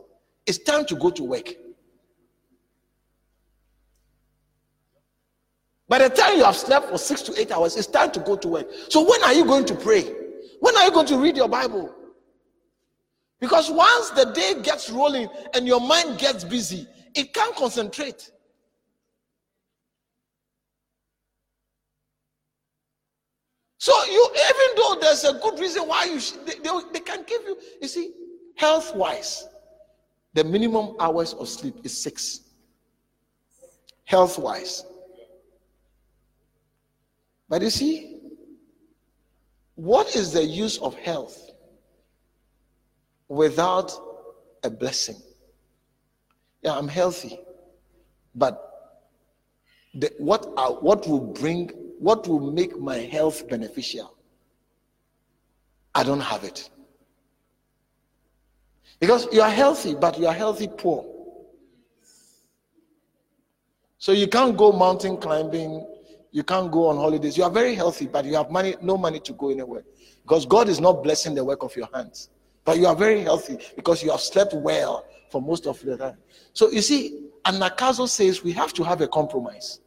it's time to go to work. By the time you have slept for six to eight hours, it's time to go to work. So when are you going to pray? When are you going to read your Bible? Because once the day gets rolling and your mind gets busy, it can't concentrate. So you, even though there's a good reason why you should, they, they, they can give you, you see, health-wise, the minimum hours of sleep is six. Health-wise. But you see, what is the use of health without a blessing? Yeah, I'm healthy, but the, what are, what will bring What will make my health beneficial? I don't have it. Because you are healthy, but you are healthy poor. So you can't go mountain climbing. You can't go on holidays. You are very healthy, but you have money, no money to go anywhere. Because God is not blessing the work of your hands. But you are very healthy because you have slept well for most of the time. So you see, Anakazo says we have to have a compromise.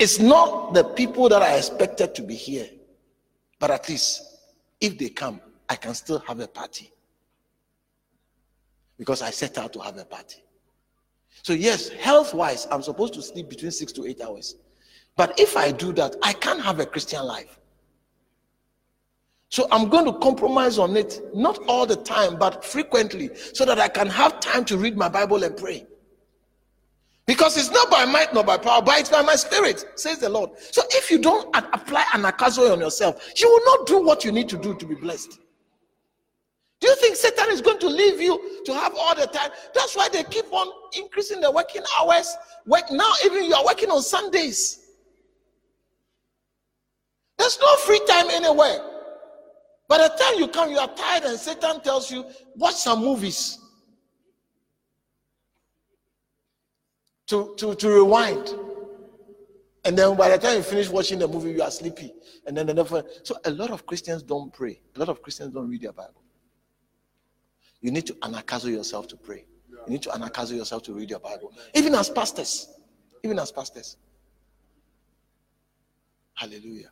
It's not the people that I expected to be here. But at least, if they come, I can still have a party. Because I set out to have a party. So yes, health-wise, I'm supposed to sleep between six to eight hours. But if I do that, I can't have a Christian life. So I'm going to compromise on it, not all the time, but frequently, so that I can have time to read my Bible and pray. Because it's not by might, nor by power, but it's by my spirit, says the Lord. So if you don't apply Anakazo on yourself, you will not do what you need to do to be blessed. Do you think Satan is going to leave you to have all the time? That's why they keep on increasing the working hours. Work now, even you are working on Sundays. There's no free time anywhere. By the time you come, you are tired, and Satan tells you, watch some movies to, to, to rewind. And then by the time you finish watching the movie, you are sleepy. And then another. So a lot of Christians don't pray. A lot of Christians don't read their Bible. You need to Anakazo yourself to pray. You need to Anakazo yourself to read your Bible. Even as pastors. Even as pastors. Hallelujah.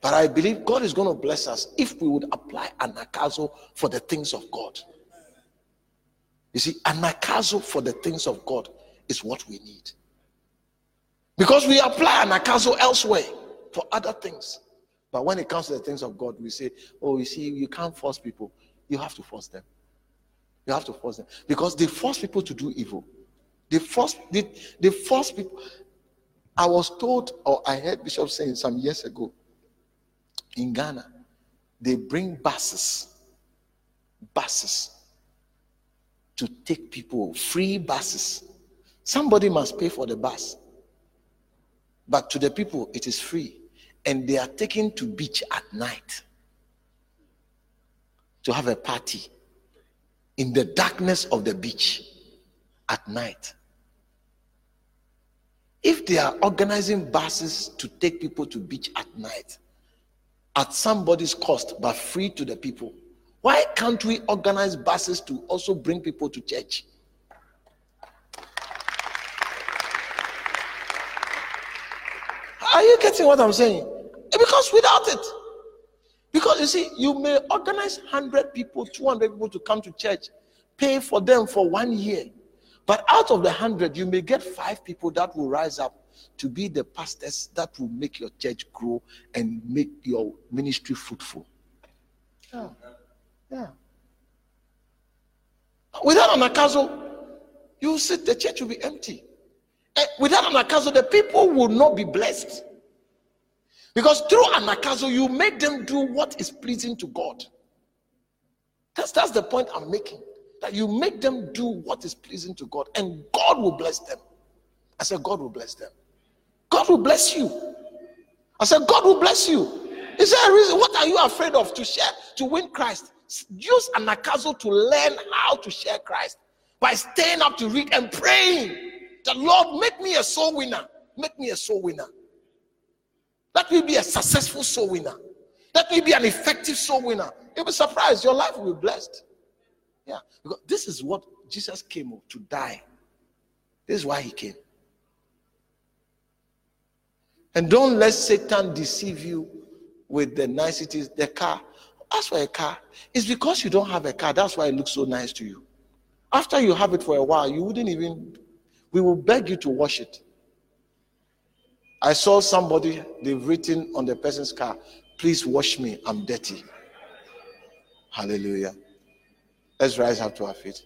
But I believe God is going to bless us if we would apply Anakazo for the things of God. You see, Anakazo for the things of God is what we need. Because we apply Anakazo elsewhere for other things. But when it comes to the things of God, we say, oh, you see, you can't force people. You have to force them. You have to force them. Because they force people to do evil. They force, they, they force people. I was told, or I heard Bishop saying some years ago, in Ghana, they bring buses, buses, to take people, free buses. Somebody must pay for the bus. But to the people, it is free. And they are taken to beach at night to have a party. In the darkness of the beach at night. If they are organizing buses to take people to beach at night at somebody's cost but free to the people, why can't we organize buses to also bring people to church? Are you getting what I'm saying? Because without it, because you see, you may organize one hundred people, two hundred people to come to church, pay for them for one year. But out of the one hundred, you may get five people that will rise up to be the pastors that will make your church grow and make your ministry fruitful. Yeah. Yeah. Without Anakazo, you see, the church will be empty. And without Anakazo, the people will not be blessed. Because through Anakazo, you make them do what is pleasing to God. That's, that's the point I'm making. That you make them do what is pleasing to God. And God will bless them. I said, God will bless them. God will bless you. I said, God will bless you. Is there a reason? What are you afraid of? To share, to win Christ. Use Anakazo to learn how to share Christ. By staying up to read and praying. The Lord, make me a soul winner. Make me a soul winner. That will be a successful soul winner. That will be an effective soul winner. You'll be surprised. Your life will be blessed. Yeah. Because this is what Jesus came to die. This is why he came. And don't let Satan deceive you with the niceties, the car. Ask for a car. It's because you don't have a car. That's why it looks so nice to you. After you have it for a while, you wouldn't even, we will beg you to wash it. I saw somebody, they've written on the person's car, please wash me, I'm dirty. Hallelujah. Let's rise up to our feet.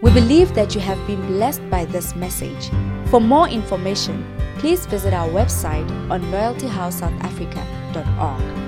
We believe that you have been blessed by this message. For more information, please visit our website on loyalty house south africa dot org.